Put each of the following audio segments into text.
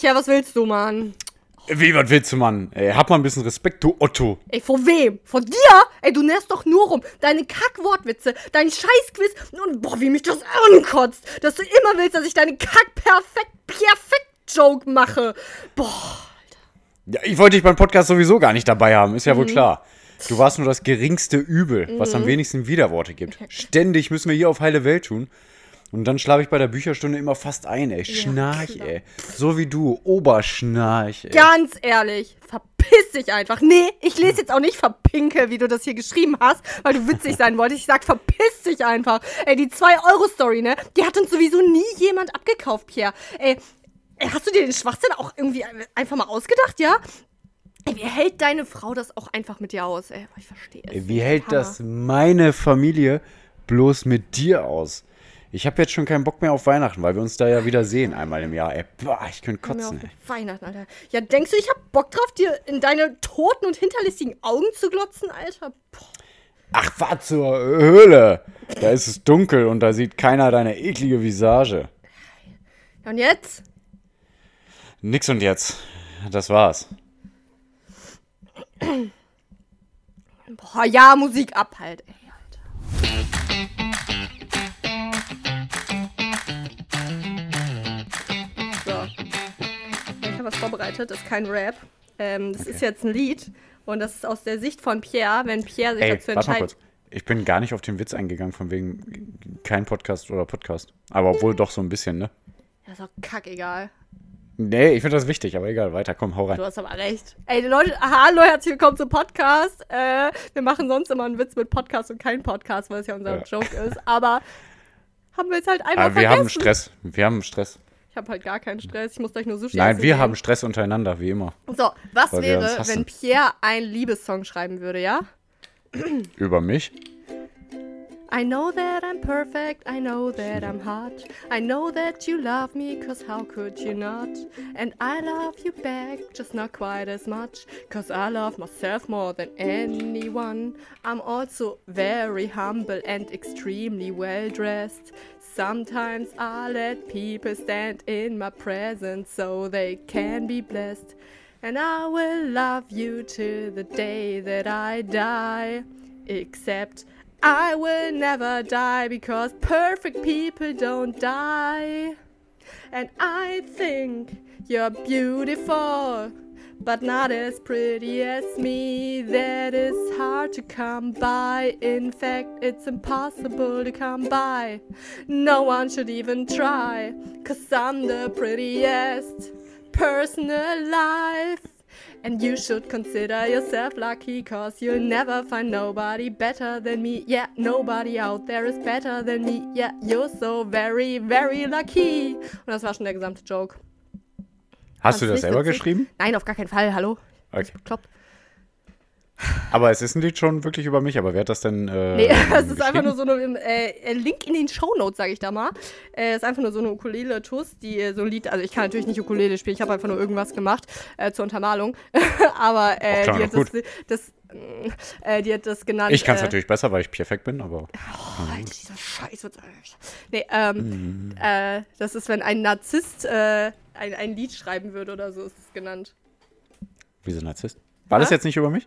Tja, was willst du, Mann? Wie, was willst du, Mann? Ey, hab mal ein bisschen Respekt, du Otto. Ey, vor wem? Vor dir? Ey, du nervst doch nur rum. Deine Kack-Wortwitze, dein Scheiß-Quiz und boah, wie mich das ankotzt, dass du immer willst, dass ich deine Kack-Perfekt-Joke mache. Boah, Alter. Ja, ich wollte dich beim Podcast sowieso gar nicht dabei haben, ist ja wohl klar. Du warst nur das geringste Übel, was am wenigsten Widerworte gibt. Ständig müssen wir hier auf heile Welt tun. Und dann schlafe ich bei der Bücherstunde immer fast ein, ey. Schnarch, ja, ey. So wie du, Oberschnarch, ey. Ganz ehrlich, verpiss dich einfach. Nee, ich lese jetzt auch nicht verpinke, wie du das hier geschrieben hast, weil du witzig sein wolltest. Ich sag, verpiss dich einfach. Ey, die 2-Euro-Story, ne? Die hat uns sowieso nie jemand abgekauft, Pierre. Ey, hast du dir den Schwachsinn auch irgendwie einfach mal ausgedacht, ja? Ey, wie hält deine Frau das auch einfach mit dir aus, ey? Ich verstehe es. Wie hält das meine Familie bloß mit dir aus? Ich habe jetzt schon keinen Bock mehr auf Weihnachten, weil wir uns da ja wieder sehen einmal im Jahr. Ey, boah, ich könnte kotzen, ey. Weihnachten, Alter. Ja, denkst du, ich habe Bock drauf, dir in deine toten und hinterlistigen Augen zu glotzen, Alter? Boah. Ach, fahr zur Höhle. Da ist es dunkel und da sieht keiner deine eklige Visage. Und jetzt? Nix und jetzt. Das war's. Boah, ja, Musik ab halt, ey. Was vorbereitet, das ist kein Rap. Das ist jetzt ein Lied und das ist aus der Sicht von Pierre, wenn Pierre sich dazu entscheidet. Warte mal kurz. Ich bin gar nicht auf den Witz eingegangen, von wegen kein Podcast oder Podcast. Aber obwohl doch so ein bisschen, ne? Ja, ist auch kackegal. Nee, ich finde das wichtig, aber egal, weiter, komm, hau rein. Du hast aber recht. Ey, Leute, hallo, herzlich willkommen zum Podcast. Wir machen sonst immer einen Witz mit Podcast und kein Podcast, weil es ja unser Joke ist, aber haben wir jetzt halt einfach vergessen. Wir haben Stress, Ich habe halt gar keinen Stress, ich muss gleich nur Sushi essen. Nein, wir haben Stress untereinander, wie immer. So, was wäre, wenn Pierre einen Liebessong schreiben würde, ja? Über mich? I know that I'm perfect, I know that I'm hot. I know that you love me, cause how could you not? And I love you back, just not quite as much. Cause I love myself more than anyone. I'm also very humble and extremely well dressed. Sometimes I let people stand in my presence so they can be blessed. And I will love you till the day that I die. Except I will never die because perfect people don't die. And I think you're beautiful, but not as pretty as me. That is hard to come by. In fact, it's impossible to come by. No one should even try, cause I'm the prettiest person alive. And you should consider yourself lucky, cause you'll never find nobody better than me. Yeah, nobody out there is better than me. Yeah, you're so very, very lucky. Und das war schon der gesamte Joke. Hast du das selber geschrieben? Nein, auf gar keinen Fall, hallo. Okay. Kloppt. Aber es ist ein Lied schon wirklich über mich, aber wer hat das denn nee, es ist einfach nur so ein Link in den Shownotes, sage ich da mal. Es ist einfach nur so eine Ukulele-Tuss, die so ein Lied, also ich kann natürlich nicht Ukulele spielen, ich habe einfach nur irgendwas gemacht zur Untermalung. Aber klar, die, hat die hat das genannt. Ich kann es natürlich besser, weil ich perfekt bin, aber... Oh, Alter, dieser Scheiß wird... Nee, das ist, wenn ein Narzisst ein Lied schreiben würde oder so, ist es genannt. Wieso Narzisst? War das jetzt nicht über mich?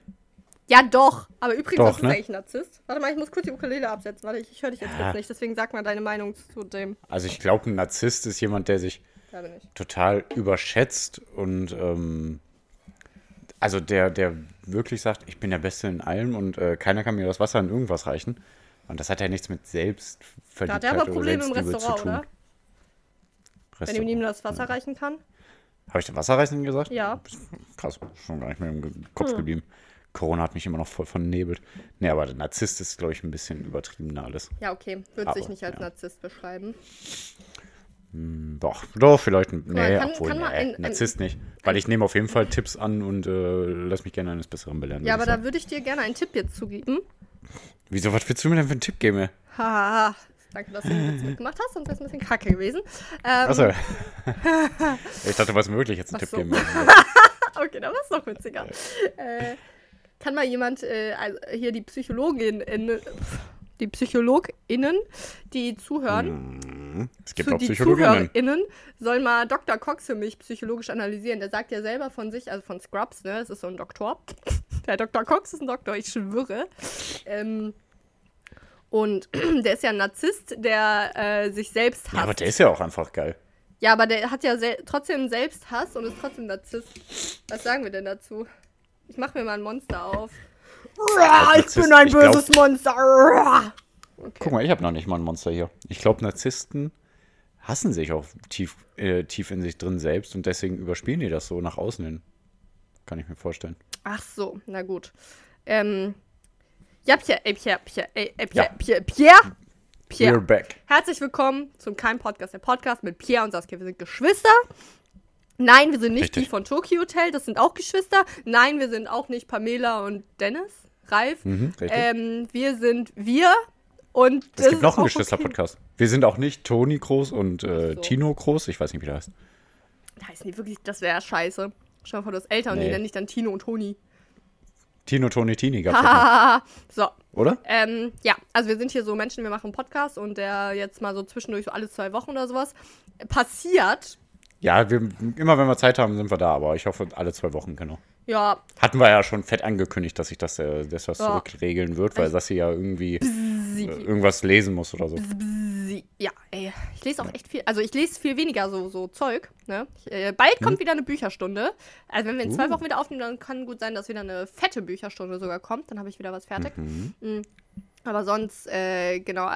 Ja, doch. Aber übrigens, was ist eigentlich ein Narzisst? Warte mal, ich muss kurz die Ukulele absetzen. Warte, ich höre dich jetzt kurz nicht. Deswegen sag mal deine Meinung zu dem. Also ich glaube, ein Narzisst ist jemand, der sich total überschätzt und also der wirklich sagt, ich bin der Beste in allem und keiner kann mir das Wasser in irgendwas reichen. Und das hat ja nichts mit Selbstverliebtheit oder Selbstliebe zu tun. Da hat er aber Probleme im Restaurant, oder? Wenn ihm das Wasser reichen kann? Habe ich den Wasserreichen gesagt? Ja. Krass, schon gar nicht mehr im Kopf geblieben. Corona hat mich immer noch voll vernebelt. Nee, aber der Narzisst ist, glaube ich, ein bisschen übertriebener alles. Ja, okay. Würde sich nicht als Narzisst beschreiben. Doch, vielleicht. Nee, obwohl, Narzisst nicht. Weil ich nehme auf jeden Fall Tipps an und lass mich gerne eines Besseren belehren. Ja, aber da würde ich dir gerne einen Tipp jetzt zugeben. Wieso, was willst du mir denn für einen Tipp geben? Haha. Danke, dass du den Witz mitgemacht hast, sonst wäre es ein bisschen kacke gewesen. Achso. Ich dachte, was möglich jetzt einen Tipp geben. Okay, dann war es noch witziger. Kann mal jemand, also hier die PsychologInnen, die zuhören, Es gibt auch Psychologinnen. Soll mal Dr. Cox für mich psychologisch analysieren. Der sagt ja selber von sich, also von Scrubs, ne? Es ist so ein Doktor. Der Dr. Cox ist ein Doktor, ich schwöre. Und der ist ja ein Narzisst, der sich selbst hasst. Ja, aber der ist ja auch einfach geil. Ja, aber der hat ja trotzdem Selbsthass und ist trotzdem Narzisst. Was sagen wir denn dazu? Ich mach mir mal ein Monster auf. Ich bin ein böses Monster. Okay. Guck mal, ich habe noch nicht mal ein Monster hier. Ich glaube, Narzissten hassen sich auch tief in sich drin selbst und deswegen überspielen die das so nach außen hin. Kann ich mir vorstellen. Ach so, na gut. Ja, Pierre. We're back. Herzlich willkommen zum Kein Podcast, der Podcast mit Pierre und Saskia. Wir sind Geschwister. Nein, wir sind nicht richtig. Die von Tokio Hotel, das sind auch Geschwister. Nein, wir sind auch nicht Pamela und Dennis Reif. Mhm, wir sind wir. Und es gibt noch einen Geschwister-Podcast. Okay. Wir sind auch nicht Toni Groß und Tino Groß. Ich weiß nicht, wie der heißt. Heißen die wirklich? Das wäre scheiße. Schau mal vor, du hast Eltern und die nennen dich dann Tino und Toni. Tino, Toni, Tini gab es. So. Oder? Ja, also wir sind hier so Menschen, wir machen einen Podcast und der jetzt mal so zwischendurch so alle 2 Wochen oder sowas passiert. Ja, immer wenn wir Zeit haben, sind wir da, aber ich hoffe, alle 2 Wochen, genau. Ja. Hatten wir ja schon fett angekündigt, dass sich das zurückregeln wird, weil Sassi ja irgendwie irgendwas lesen muss oder so. Ja, ey, ich lese auch echt viel, also ich lese viel weniger so Zeug, ne? Bald kommt wieder eine Bücherstunde, also wenn wir in 2 Wochen wieder aufnehmen, dann kann gut sein, dass wieder eine fette Bücherstunde sogar kommt, dann habe ich wieder was fertig. Aber sonst, genau,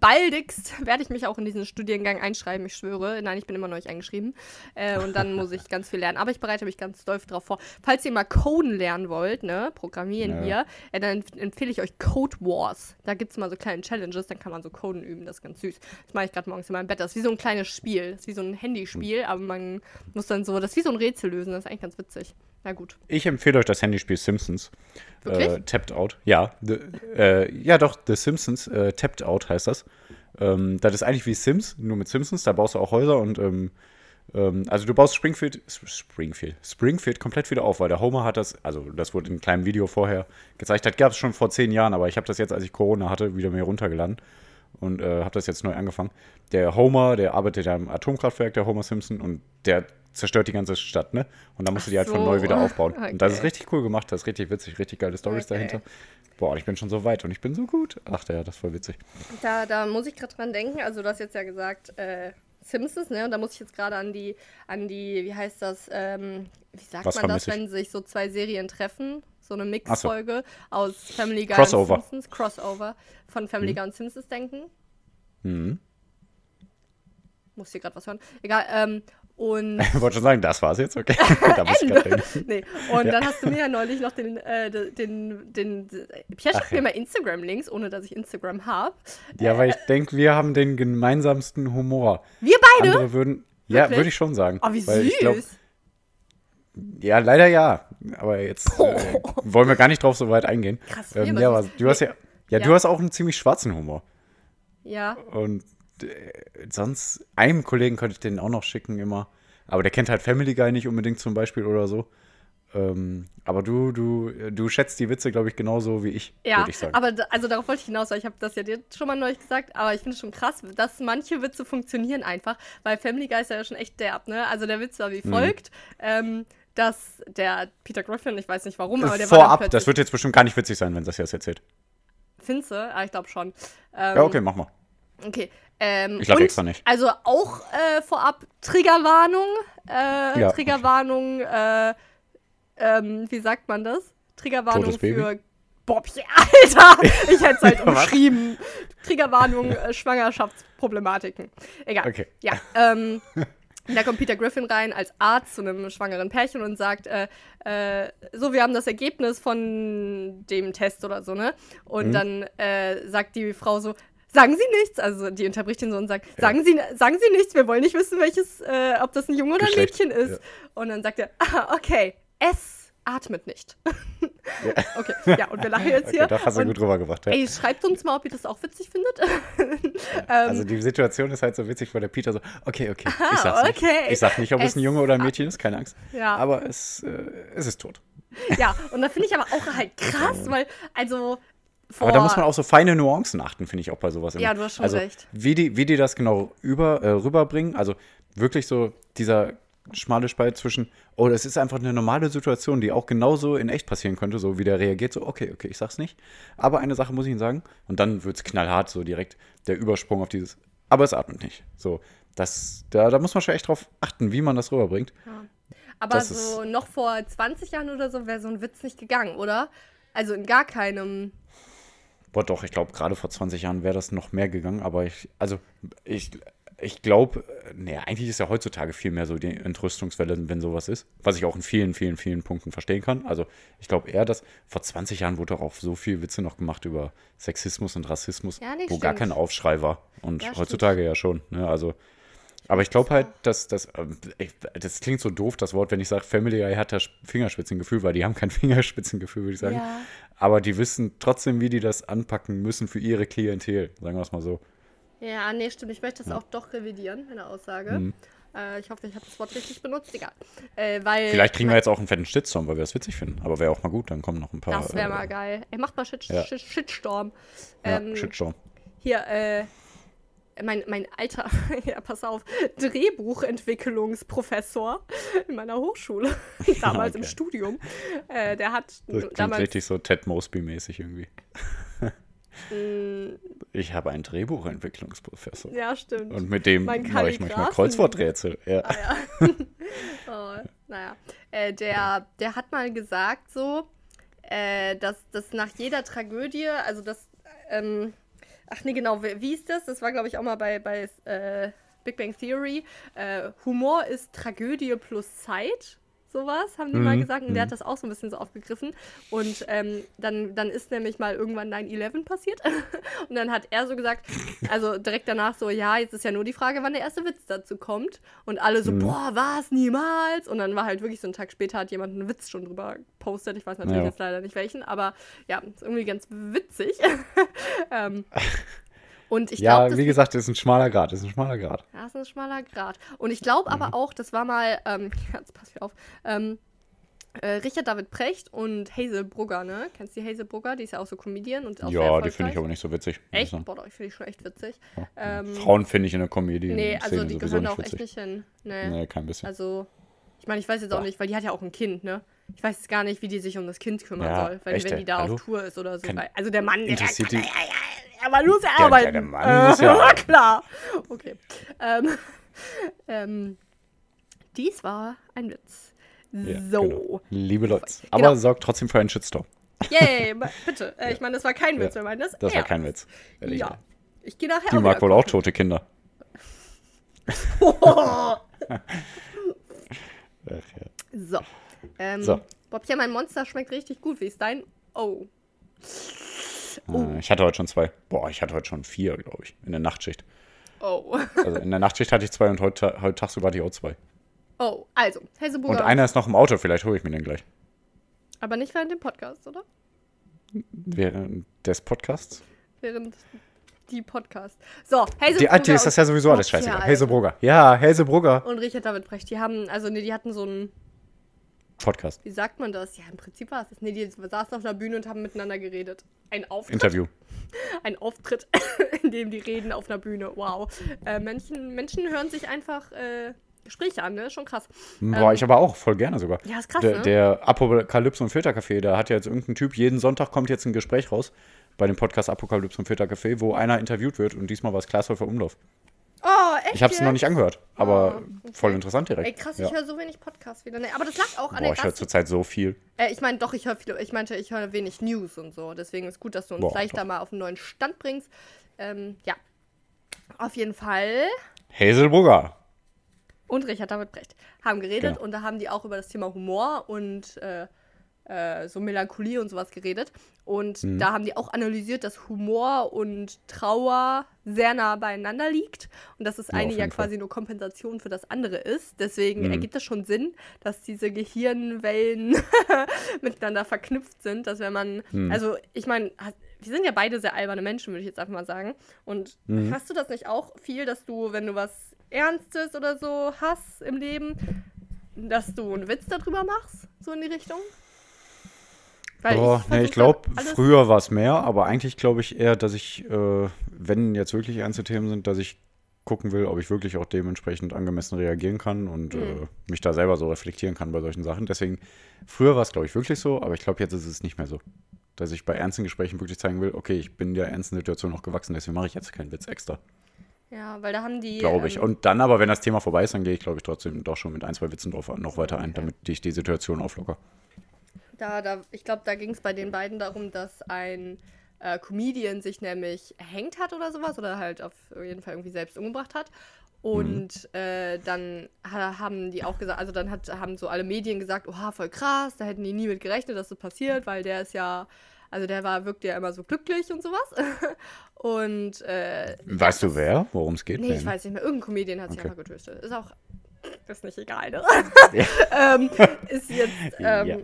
baldigst werde ich mich auch in diesen Studiengang einschreiben, ich schwöre. Nein, ich bin immer noch nicht eingeschrieben. Und dann muss ich ganz viel lernen. Aber ich bereite mich ganz doll drauf vor. Falls ihr mal Coden lernen wollt, ne, Programmieren hier, dann empfehle ich euch Code Wars. Da gibt es mal so kleine Challenges, dann kann man so Coden üben, das ist ganz süß. Das mache ich gerade morgens in meinem Bett. Das ist wie so ein kleines Spiel, das ist wie so ein Handyspiel, aber man muss dann so, das ist wie so ein Rätsel lösen, das ist eigentlich ganz witzig. Na gut. Ich empfehle euch das Handyspiel Simpsons. Tapped Out. Ja, The Simpsons. Tapped Out heißt das. Das ist eigentlich wie Sims, nur mit Simpsons. Da baust du auch Häuser und also du baust Springfield komplett wieder auf, weil der Homer hat das, also das wurde in einem kleinen Video vorher gezeigt, das gab es schon vor 10 Jahren, aber ich habe das jetzt, als ich Corona hatte, wieder mir runtergeladen und habe das jetzt neu angefangen. Der Homer, der arbeitet ja im Atomkraftwerk, der Homer Simpson, und der zerstört die ganze Stadt, ne? Und dann musst du die halt von neu wieder aufbauen. Okay. Und das ist richtig cool gemacht, das ist richtig witzig, richtig geile Storys dahinter. Boah, ich bin schon so weit und ich bin so gut. Ach ja, das war witzig. Da muss ich gerade dran denken, also du hast jetzt ja gesagt, Simpsons, ne? Und da muss ich jetzt gerade an die, wie heißt das, wie sagt was man das, wenn sich so 2 Serien treffen? So eine Mixfolge aus Family Guy und Simpsons. Crossover von Family Guy und Simpsons denken. Muss hier gerade was hören. Egal, und ich wollte schon sagen, das war's jetzt, okay. Da muss ich gerade reden. Nee. Und dann hast du mir ja neulich noch den Pierre schickt mir mal Instagram-Links, ohne dass ich Instagram habe. Ja, weil ich denke, wir haben den gemeinsamsten Humor. Wir beide? Andere würden, ja, würde ich schon sagen. Oh, wie süß. Ich glaub, ja, leider ja. Aber jetzt wollen wir gar nicht drauf so weit eingehen. Krass, aber du hast du hast auch einen ziemlich schwarzen Humor. Ja. Und sonst, einem Kollegen könnte ich den auch noch schicken immer. Aber der kennt halt Family Guy nicht unbedingt zum Beispiel oder so. Aber du schätzt die Witze, glaube ich, genauso wie ich, würde ich sagen. Ja, aber also darauf wollte ich hinaus, weil ich habe das ja dir schon mal neulich gesagt, aber ich finde es schon krass, dass manche Witze funktionieren einfach, weil Family Guy ist ja schon echt derb, ne? Also der Witz war wie folgt, dass der Peter Griffin, ich weiß nicht warum, aber der war vorab, das wird jetzt bestimmt gar nicht witzig sein, wenn das jetzt erzählt. Findest du? Ah, ich glaube schon. Ja, okay, mach mal. Okay. Ich glaube extra nicht. Also auch vorab Triggerwarnung. Triggerwarnung, wie sagt man das? Triggerwarnung für Bobchen. Alter, ich hätte es halt umschrieben. Triggerwarnung, Schwangerschaftsproblematiken. Egal. Okay. Ja, da kommt Peter Griffin rein als Arzt zu einem schwangeren Pärchen und sagt, wir haben das Ergebnis von dem Test oder so, ne? Und dann sagt die Frau so, sagen Sie nichts, also die unterbricht ihn so und sagt, sagen Sie nichts, wir wollen nicht wissen, welches, ob das ein Junge oder ein Mädchen ist. Ja. Und dann sagt er, es atmet nicht. Ja. Okay, ja, und wir lachen jetzt hier. Da hast du gut rübergebracht, ja. Ey, schreibt uns mal, ob ihr das auch witzig findet. Also die Situation ist halt so witzig, weil der Peter so, ich sag's nicht. Ich sag nicht, ob es ein Junge oder ein Mädchen ist, keine Angst. Ja. Aber es ist tot. Ja, und da finde ich aber auch halt krass, weil, also Aber da muss man auch so feine Nuancen achten, finde ich auch bei sowas. Ja, du hast schon recht. Wie die das genau rüberbringen, also wirklich so dieser schmale Spalt zwischen, oh, das ist einfach eine normale Situation, die auch genauso in echt passieren könnte, so wie der reagiert, so okay, ich sag's nicht. Aber eine Sache muss ich Ihnen sagen, und dann wird's knallhart, so direkt der Übersprung auf dieses, aber es atmet nicht. So, das, da muss man schon echt drauf achten, wie man das rüberbringt. Ja. Aber das so noch vor 20 Jahren oder so wäre so ein Witz nicht gegangen, oder? Also in gar keinem... Boah, doch, ich glaube, gerade vor 20 Jahren wäre das noch mehr gegangen, aber ich glaube, eigentlich ist ja heutzutage viel mehr so die Entrüstungswelle, wenn sowas ist, was ich auch in vielen, vielen, vielen Punkten verstehen kann. Also ich glaube eher, dass vor 20 Jahren wurde doch auch so viel Witze noch gemacht über Sexismus und Rassismus, ja, wo gar kein Aufschrei war. Und ja, heutzutage stimmt. Ja schon, ne? Also, aber ich glaube halt, dass das klingt so doof, das Wort, wenn ich sage, Family Guy hat da Fingerspitzengefühl, weil die haben kein Fingerspitzengefühl, würde ich sagen. Ja. Aber die wissen trotzdem, wie die das anpacken müssen für ihre Klientel, sagen wir es mal so. Ja, nee, stimmt. Ich möchte das auch doch revidieren, meine Aussage. Mhm. Ich hoffe, ich habe das Wort richtig benutzt, egal. Vielleicht kriegen wir jetzt auch einen fetten Shitstorm, weil wir das witzig finden. Aber wäre auch mal gut, dann kommen noch ein paar. Das wäre mal geil. Ey, macht mal Shitstorm. Shitstorm. Hier, mein alter, ja, pass auf, Drehbuchentwicklungsprofessor in meiner Hochschule, damals im Studium, der hat das damals... Das richtig so Ted Mosby-mäßig irgendwie. Ich habe einen Drehbuchentwicklungsprofessor. Ja, stimmt. Und mit dem mache ich manchmal Kreuzworträtsel. Ja. Ah, ja. Oh, naja. Der hat mal gesagt so, dass nach jeder Tragödie, also das... wie ist das? Das war, glaube ich, auch mal bei Big Bang Theory. Humor ist Tragödie plus Zeit. Sowas haben die mal gesagt. Und der hat das auch so ein bisschen so aufgegriffen. Und dann ist nämlich mal irgendwann 9/11 passiert. Und dann hat er so gesagt, also direkt danach so, ja, jetzt ist ja nur die Frage, wann der erste Witz dazu kommt. Und alle so, boah, war's niemals. Und dann war halt wirklich so ein Tag später, hat jemand einen Witz schon drüber gepostet. Ich weiß natürlich jetzt leider nicht welchen. Aber ja, ist irgendwie ganz witzig. Und ich glaub, wie gesagt, das ist ein schmaler Grat, Ja, das ist ein schmaler Grat. Und ich glaube aber auch, das war mal, jetzt pass auf, Richard David Precht und Hazel Brugger, ne? Kennst du die Hazel Brugger? Die ist ja auch so Comedian und auch sehr erfolgreich. Ja, die finde ich aber nicht so witzig. Echt? Boah, doch, ich finde die schon echt witzig. Ja. Frauen finde ich in der Comedy. Nee, also die gehören auch echt nicht hin. Nee, kein bisschen. Also, ich meine, ich weiß jetzt auch nicht, weil die hat ja auch ein Kind, ne? Ich weiß gar nicht, wie die sich um das Kind kümmern soll, wenn die da auf Tour ist oder so. Also der Mann, aber du musst ja arbeiten. Der Mann muss ja arbeiten. Klar. Okay. Dies war ein Witz. Ja, so. Genau. Liebe Leute. Aber sorgt trotzdem für einen Shitstorm. Yay, bitte. Ich meine, das war kein Witz. Wir meinen das. Das war kein Witz. Ehrlich. Ja. Ich gehe nachher. Die mag wohl auch tote Kinder. Ach, ja. So. Bob, ja, mein Monster schmeckt richtig gut. Wie ist dein? Ich hatte heute schon 2. Boah, ich hatte heute schon 4, glaube ich, in der Nachtschicht. Oh. Also in der Nachtschicht hatte ich 2 und heute tagsüber hatte ich auch 2. Oh, also. Und einer ist noch im Auto, vielleicht hole ich mir den gleich. Aber nicht während dem Podcast, oder? Während des Podcasts? Während die Podcasts. So, Hazel Brugger. Die ist das ja sowieso alles scheißegal. Hazel Brugger. Ja, Hazel Brugger. Und Richard David Precht, die hatten so einen Podcast. Wie sagt man das? Ja, im Prinzip war es das. Nee, die saßen auf einer Bühne und haben miteinander geredet. Ein Auftritt. Interview. Ein Auftritt, in dem die reden auf einer Bühne. Wow. Menschen hören sich einfach Gespräche an, ne? Schon krass. Boah, ich aber auch, voll gerne sogar. Ja, ist krass, ne? Der Apokalypse und Filtercafé, da hat ja jetzt irgendein Typ, jeden Sonntag kommt jetzt ein Gespräch raus bei dem Podcast Apokalypse und Filtercafé, wo einer interviewt wird und diesmal war es Klaas Umlauf. Oh, echt? Ich habe es noch nicht angehört, aber voll interessant direkt. Ey, krass, ich höre so wenig Podcasts wieder. Nee, aber das lag auch an der Boah, ich höre zurzeit so viel. Ich höre wenig News und so. Deswegen ist gut, dass du uns gleich da mal auf einen neuen Stand bringst. Ja, auf jeden Fall. Hazel Brugger. Und Richard David Precht haben geredet und da haben die auch über das Thema Humor und so Melancholie und sowas geredet. Und da haben die auch analysiert, dass Humor und Trauer sehr nah beieinander liegt. Und dass das eine ja quasi nur Kompensation für das andere ist. Deswegen ergibt das schon Sinn, dass diese Gehirnwellen miteinander verknüpft sind. Dass wenn man, also ich meine, wir sind ja beide sehr alberne Menschen, würde ich jetzt einfach mal sagen. Und hast du das nicht auch viel, dass du, wenn du was Ernstes oder so hast im Leben, dass du einen Witz darüber machst? So in die Richtung? Ich glaube, früher war es mehr, aber eigentlich glaube ich eher, dass ich, wenn jetzt wirklich ernste Themen sind, dass ich gucken will, ob ich wirklich auch dementsprechend angemessen reagieren kann und mich da selber so reflektieren kann bei solchen Sachen. Deswegen, früher war es, glaube ich, wirklich so, aber ich glaube, jetzt ist es nicht mehr so. Dass ich bei ernsten Gesprächen wirklich zeigen will, okay, ich bin der ernsten Situation noch gewachsen, deswegen mache ich jetzt keinen Witz extra. Ja, weil da haben die... Glaube ich. Und dann aber, wenn das Thema vorbei ist, dann gehe ich, glaube ich, trotzdem doch schon mit ein, zwei Witzen drauf noch weiter ein, damit ich die Situation auflocker. Ich glaube, da ging es bei den beiden darum, dass ein Comedian sich nämlich erhängt hat oder sowas oder halt auf jeden Fall irgendwie selbst umgebracht hat. Und dann haben die auch gesagt, also dann haben so alle Medien gesagt, oha, voll krass, da hätten die nie mit gerechnet, dass das passiert, weil der ist ja, also wirkt ja immer so glücklich und sowas. Und weißt du wer, worum es geht? Nee, ich weiß nicht mehr, irgendein Comedian hat sich einfach getötet. Ist auch, ist nicht egal, ne? Ja. Ist jetzt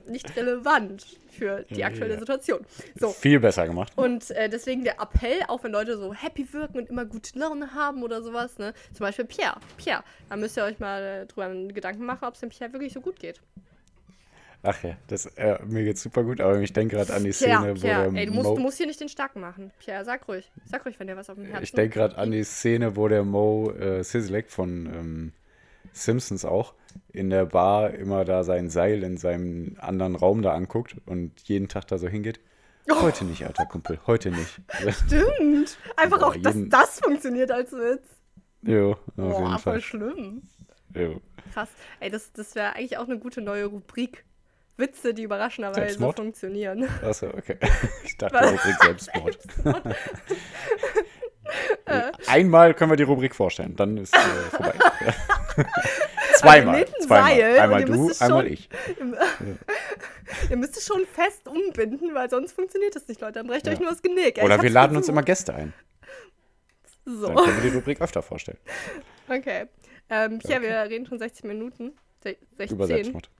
nicht relevant für die aktuelle Situation. So. Viel besser gemacht. Und deswegen der Appell, auch wenn Leute so happy wirken und immer gute Laune haben oder sowas, ne? Zum Beispiel Pierre, da müsst ihr euch mal drüber Gedanken machen, ob es dem Pierre wirklich so gut geht. Ach ja, mir geht's super gut, aber ich denke gerade an die Szene, wo der... Ey, du musst hier nicht den Starken machen. Pierre, sag ruhig, wenn dir was auf dem Herzen liegt. Ich denke gerade an die Szene, wo der Mo Sizzlek von... Simpsons auch, in der Bar immer da sein Seil in seinem anderen Raum da anguckt und jeden Tag da so hingeht. Heute nicht, alter Kumpel, heute nicht. Stimmt. Einfach auch, dass das funktioniert als Witz. Jo, auf jeden Fall. Voll schlimm. Jo. Krass. Ey, das wäre eigentlich auch eine gute neue Rubrik. Witze, die überraschenderweise funktionieren. Achso, okay. Ich dachte, die Rubrik Selbstmord. Einmal können wir die Rubrik vorstellen, dann ist vorbei. Zweimal. Seil, einmal du, einmal ich. Ihr müsst es schon fest umbinden, weil sonst funktioniert das nicht, Leute. Dann brecht euch nur das Genick. Oder wir laden uns immer Gäste ein. So. Dann können wir die Rubrik öfter vorstellen. Okay. Pierre, wir reden schon 16 Minuten. 16. Über Selbstmord.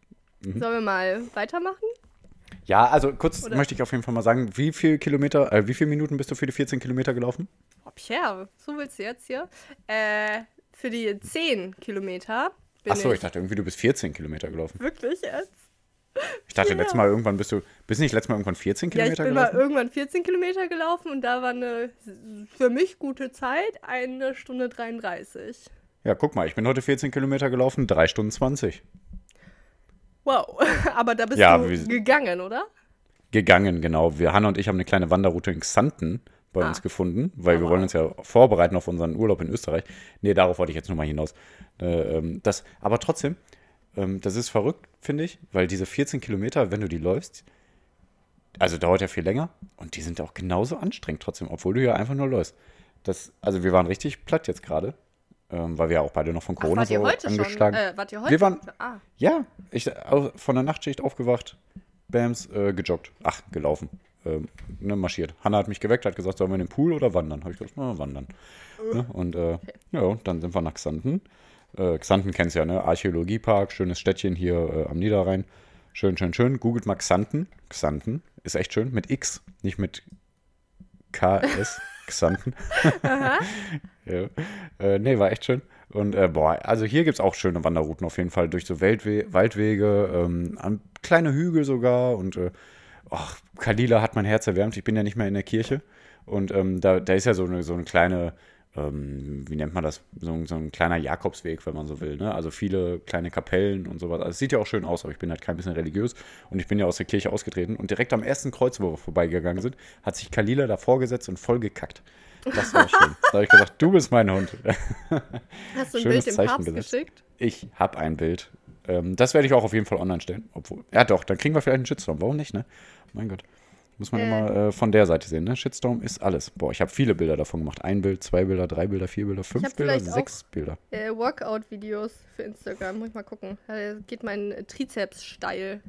Sollen wir mal weitermachen? Ja, also kurz möchte ich auf jeden Fall mal sagen, wie viele Minuten bist du für die 14 Kilometer gelaufen? Oh, Pierre, so willst du jetzt hier? Für die 10 Kilometer bin ich... Achso, ich dachte irgendwie, du bist 14 Kilometer gelaufen. Wirklich jetzt? Ich dachte, bist du nicht letztes Mal irgendwann 14 Kilometer gelaufen? Ja, ich bin mal irgendwann 14 Kilometer gelaufen und da war eine für mich gute Zeit, 1 Stunde 33. Ja, guck mal, ich bin heute 14 Kilometer gelaufen, 3 Stunden 20. Wow, aber da bist du gegangen, oder? Gegangen, genau. Hannah und ich haben eine kleine Wanderroute in Xanten bei uns gefunden, weil wir wollen uns ja vorbereiten auf unseren Urlaub in Österreich. Nee, darauf wollte ich jetzt nochmal hinaus. Aber trotzdem, das ist verrückt, finde ich, weil diese 14 Kilometer, wenn du die läufst, also dauert ja viel länger und die sind auch genauso anstrengend trotzdem, obwohl du ja einfach nur läufst. Wir waren richtig platt jetzt gerade. Weil wir ja auch beide noch von Corona so angeschlagen. Wart ihr heute? Wir waren, von der Nachtschicht aufgewacht, bams, gejoggt, gelaufen, marschiert. Hannah hat mich geweckt, hat gesagt, sollen wir in den Pool oder wandern? Habe ich gesagt, wandern. Ne? Und dann sind wir nach Xanten. Xanten kennst du ja, ne? Archäologiepark, schönes Städtchen hier am Niederrhein. Schön, schön, schön. Googelt mal Xanten. Xanten ist echt schön, mit X, nicht mit KS. Xanten. War echt schön. Und also hier gibt es auch schöne Wanderrouten auf jeden Fall, durch so Waldwege, kleine Hügel sogar und Kalila hat mein Herz erwärmt, ich bin ja nicht mehr in der Kirche und da ist ja so eine kleine, wie nennt man das, so ein kleiner Jakobsweg, wenn man so will, ne? Also viele kleine Kapellen und sowas, also es sieht ja auch schön aus, aber ich bin halt kein bisschen religiös und ich bin ja aus der Kirche ausgetreten und direkt am ersten Kreuz, wo wir vorbeigegangen sind, hat sich Kalila davor gesetzt und voll gekackt. Das war schön. Da habe ich gedacht, du bist mein Hund. Hast du ein Schönes Bild dem Papst geschickt? Ich habe ein Bild. Das werde ich auch auf jeden Fall online stellen. Dann kriegen wir vielleicht einen Shitstorm. Warum nicht, ne? Mein Gott. Muss man immer von der Seite sehen, ne? Shitstorm ist alles. Boah, ich habe viele Bilder davon gemacht. 1 Bild, 2 Bilder, 3 Bilder, 4 Bilder, 5 Bilder, 6 Bilder. Workout-Videos für Instagram. Muss ich mal gucken. Da geht mein Trizeps steil.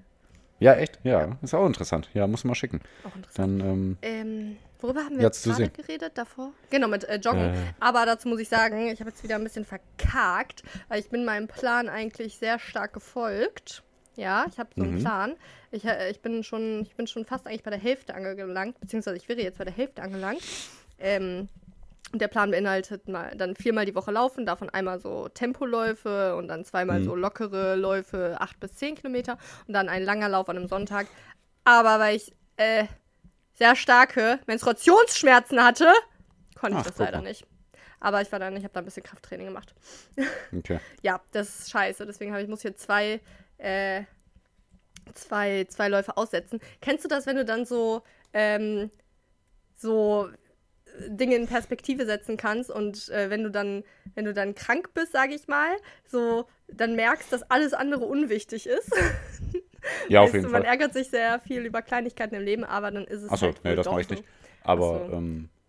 Ja, echt? Ja, ist auch interessant. Ja, muss mal schicken. Auch interessant. Dann, worüber haben wir jetzt gerade geredet davor? Genau, mit Joggen. Aber dazu muss ich sagen, ich habe jetzt wieder ein bisschen verkackt, weil ich bin meinem Plan eigentlich sehr stark gefolgt. Ja, ich habe so einen Plan. Ich bin schon fast eigentlich bei der Hälfte angelangt, beziehungsweise ich wäre jetzt bei der Hälfte angelangt. Und der Plan beinhaltet dann 4-mal die Woche laufen, davon einmal so Tempoläufe und dann 2-mal so lockere Läufe, 8 bis 10 Kilometer und dann ein langer Lauf an einem Sonntag, Aber weil ich sehr starke Menstruationsschmerzen hatte, konnte ich das leider nicht. Aber ich war dann, ich habe da ein bisschen Krafttraining gemacht. Okay. Ja, das ist scheiße. Deswegen muss ich hier zwei Läufe aussetzen. Kennst du das, wenn du dann so Dinge in Perspektive setzen kannst und wenn du dann krank bist, sage ich mal, so dann merkst, dass alles andere unwichtig ist. Ja, auf jeden Fall. Man ärgert sich sehr viel über Kleinigkeiten im Leben, aber dann ist es Achso, halt nee, das mache ich nicht. Aber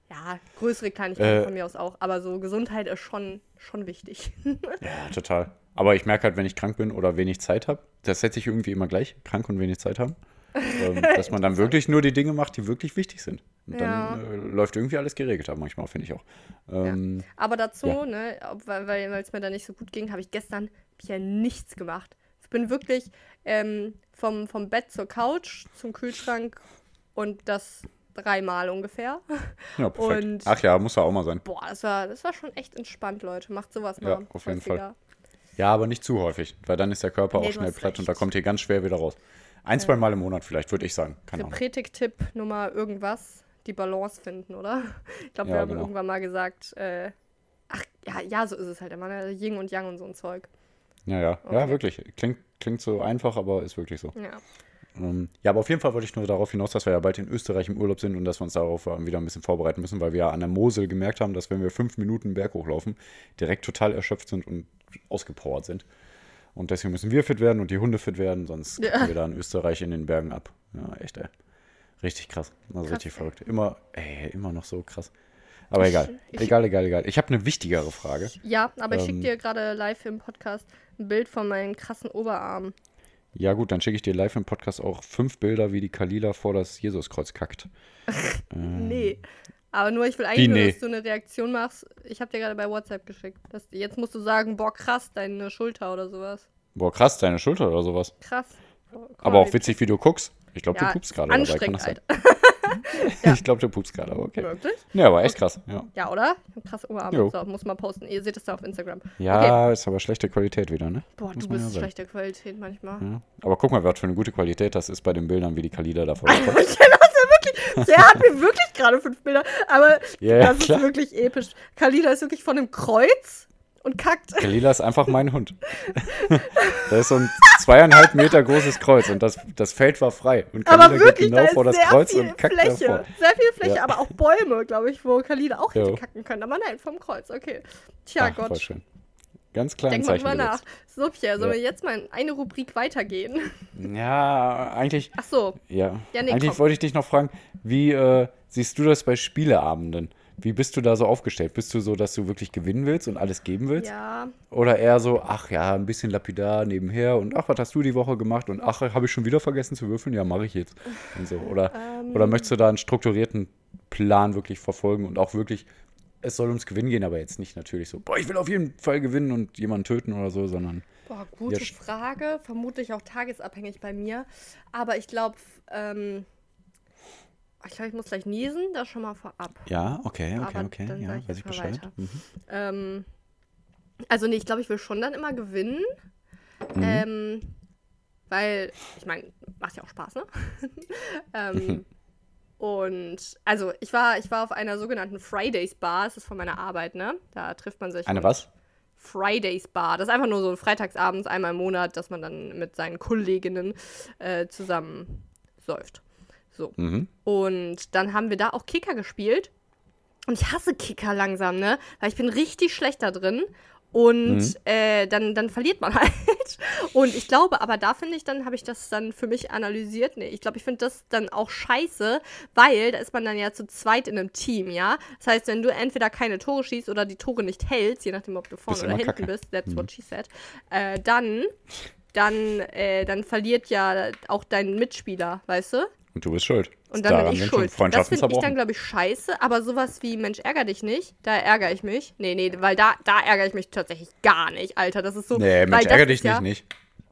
ja, größere Kleinigkeiten von mir aus auch, aber so Gesundheit ist schon wichtig. Ja, total. Aber ich merke halt, wenn ich krank bin oder wenig Zeit habe, das setze ich irgendwie immer gleich, krank und wenig Zeit haben, dass man dann wirklich nur die Dinge macht, die wirklich wichtig sind. Und dann läuft irgendwie alles geregelt ab, manchmal, finde ich auch. Ja. Aber dazu, ne, weil es mir da nicht so gut ging, habe ich gestern Pierre nichts gemacht. Ich bin wirklich vom Bett zur Couch, zum Kühlschrank und das 3-mal ungefähr. Ja, perfekt. Und, ach ja, muss ja auch mal sein. Boah, das war schon echt entspannt, Leute. Macht sowas mal. Ja, auf jeden Fall. Ja, aber nicht zu häufig, weil dann ist der Körper auch schnell platt und da kommt ihr ganz schwer wieder raus. 1-2 Mal im Monat vielleicht, würde ich sagen. Keine Ahnung. Predigtipp Nummer irgendwas, die Balance finden, oder? Ich glaube, wir haben irgendwann mal gesagt, so ist es halt immer, ne? Yin und Yang und so ein Zeug. Ja, okay. Ja, wirklich. Klingt so einfach, aber ist wirklich so. Ja. Ja, aber auf jeden Fall wollte ich nur darauf hinaus, dass wir ja bald in Österreich im Urlaub sind und dass wir uns darauf wieder ein bisschen vorbereiten müssen, weil wir ja an der Mosel gemerkt haben, dass wenn wir 5 Minuten berghoch laufen, direkt total erschöpft sind und ausgepowert sind. Und deswegen müssen wir fit werden und die Hunde fit werden, sonst kommen wir da in Österreich in den Bergen ab. Ja, echt, ey. Richtig krass. Also richtig verrückt. Immer noch so krass. Aber egal. Ich habe eine wichtigere Frage. Ja, aber ich schicke dir gerade live im Podcast ein Bild von meinen krassen Oberarmen. Ja gut, dann schicke ich dir live im Podcast auch 5 Bilder, wie die Kalila vor das Jesuskreuz kackt. Nee, aber ich will eigentlich nur, dass du eine Reaktion machst. Ich habe dir gerade bei WhatsApp geschickt. Jetzt musst du sagen, boah krass, deine Schulter oder sowas. Krass. Boah, aber auch witzig, wie du guckst. Ich glaube, du pupst gerade. Anstrengend, dabei. Kann das sein? Ja. Ich glaube, du pupst gerade, aber okay. Wirklich? Ja, aber echt krass. Ja, ja oder? Krass Oberarm. So, muss mal posten. Ihr seht es da auf Instagram. Ja, okay. Ist aber schlechte Qualität wieder, ne? Boah, muss du bist schlechte Qualität manchmal. Ja. Aber guck mal, was für eine gute Qualität das ist bei den Bildern, wie die Kalila davor kommt. Der hat mir wirklich gerade 5 Bilder. Aber das ist wirklich episch. Kalila ist wirklich von einem Kreuz und kackt. Kalila ist einfach mein Hund. Da ist so ein 2,5 Meter großes Kreuz und das Feld war frei. Und Kalila aber wirklich, geht genau da ist vor das Kreuz und kackt Fläche. Davor. Sehr viel Fläche, aber auch Bäume, glaube ich, wo Kalila auch hätte kacken können. Aber nein, vom Kreuz, okay. Tja, Gott. Voll schön. Ganz klein. Denk mal drüber nach. So, Pierre, sollen wir jetzt mal in eine Rubrik weitergehen? Ja, eigentlich. Ach so. Ja. Eigentlich wollte ich dich noch fragen, wie siehst du das bei Spieleabenden? Wie bist du da so aufgestellt? Bist du so, dass du wirklich gewinnen willst und alles geben willst? Ja. Oder eher so, ach ja, ein bisschen lapidar nebenher und ach, was hast du die Woche gemacht? Und ach, habe ich schon wieder vergessen zu würfeln? Ja, mache ich jetzt. Und so. Oder möchtest du da einen strukturierten Plan wirklich verfolgen und auch wirklich, es soll ums Gewinnen gehen, aber jetzt nicht natürlich so, boah, ich will auf jeden Fall gewinnen und jemanden töten oder so, sondern... Boah, gute Frage. Vermutlich auch tagesabhängig bei mir. Aber ich glaube... Ich muss gleich niesen, das schon mal vorab. Ja, okay. Dann ja, weiß ich Bescheid. Mhm. Ich glaube, ich will schon dann immer gewinnen. Mhm. Weil, ich meine, macht ja auch Spaß, ne? Und, also, ich war auf einer sogenannten Fridays-Bar, das ist von meiner Arbeit, ne? Da trifft man sich. Eine was? Fridays-Bar. Das ist einfach nur so freitagsabends, einmal im Monat, dass man dann mit seinen Kolleginnen zusammen säuft. So. Mhm. Und dann haben wir da auch Kicker gespielt. Und ich hasse Kicker langsam, ne? Weil ich bin richtig schlecht da drin. Und dann verliert man halt. Und ich glaube, aber da finde ich dann, habe ich das dann für mich analysiert. Nee, ich glaube, ich finde das dann auch scheiße, weil da ist man dann ja zu zweit in einem Team, ja? Das heißt, wenn du entweder keine Tore schießt oder die Tore nicht hältst, je nachdem, ob du vorne oder hinten bist, that's what she said, dann verliert ja auch dein Mitspieler, weißt du? Und du bist schuld. Und dann bin ich schuld. Das finde ich dann, glaube ich, scheiße. Aber sowas wie, Mensch, ärgere dich nicht, da ärgere ich mich. Nee, weil da ärgere ich mich tatsächlich gar nicht, Alter. Das ist so... Nee, Mensch, ärgere dich nicht.